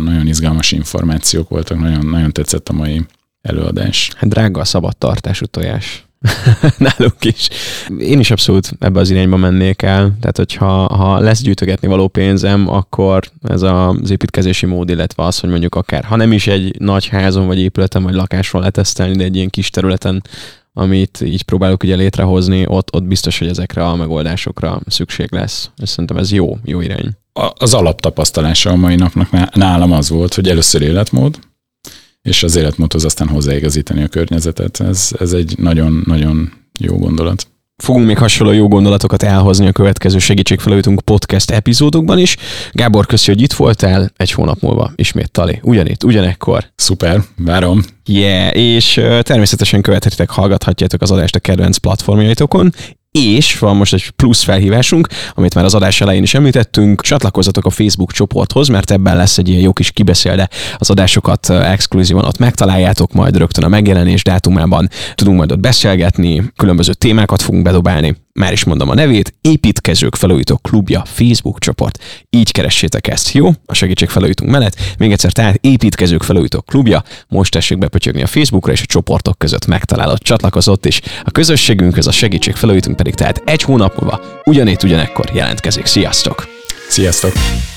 nagyon izgalmas információk voltak, nagyon, nagyon tetszett a mai előadás. Hát drága a szabad tartású tojás. Nálunk is. Én is abszolút ebbe az irányba mennék el. Tehát, hogyha ha lesz gyűjtögetni való pénzem, akkor ez az építkezési mód, illetve az, hogy mondjuk akár, ha nem is egy nagy házon, vagy épületen, vagy lakáson letesztelni, de egy ilyen kis területen, amit így próbálok ugye létrehozni, ott, ott biztos, hogy ezekre a megoldásokra szükség lesz. És szerintem ez jó, jó irány. Az alaptapasztalása a mai napnak nálam az volt, hogy először életmód, és az életmódhoz aztán hozzáigazítani a környezetet. Ez, ez egy nagyon-nagyon jó gondolat. Fogunk még hasonló jó gondolatokat elhozni a következő Segítség Felújítunk podcast epizódokban is. Gábor, köszi, hogy itt voltál. Egy hónap múlva ismét Tali. Ugyanitt, ugyanekkor. Szuper, várom. Yeah, és természetesen követhetitek, hallgathatjátok az adást a kedvenc platformjaitokon. És van most egy plusz felhívásunk, amit már az adás elején is említettünk. Csatlakozzatok a Facebook csoporthoz, mert ebben lesz egy ilyen jó kis kibeszél, de az adásokat exkluzívan ott megtaláljátok, majd rögtön a megjelenés dátumában tudunk majd ott beszélgetni, különböző témákat fogunk bedobálni. Már is mondom a nevét, Építkezők Felújító Klubja Facebook csoport. Így keressétek ezt, jó? A Segítség Felújítunk mellett. Még egyszer, tehát Építkezők Felújító Klubja. Most tessék bepötyögni a Facebookra, és a csoportok között megtalálod, csatlakozott is. A közösségünk, ez a Segítség Felújítunk pedig tehát egy hónap múlva ugyanitt, ugyanekkor jelentkezik. Sziasztok! Sziasztok!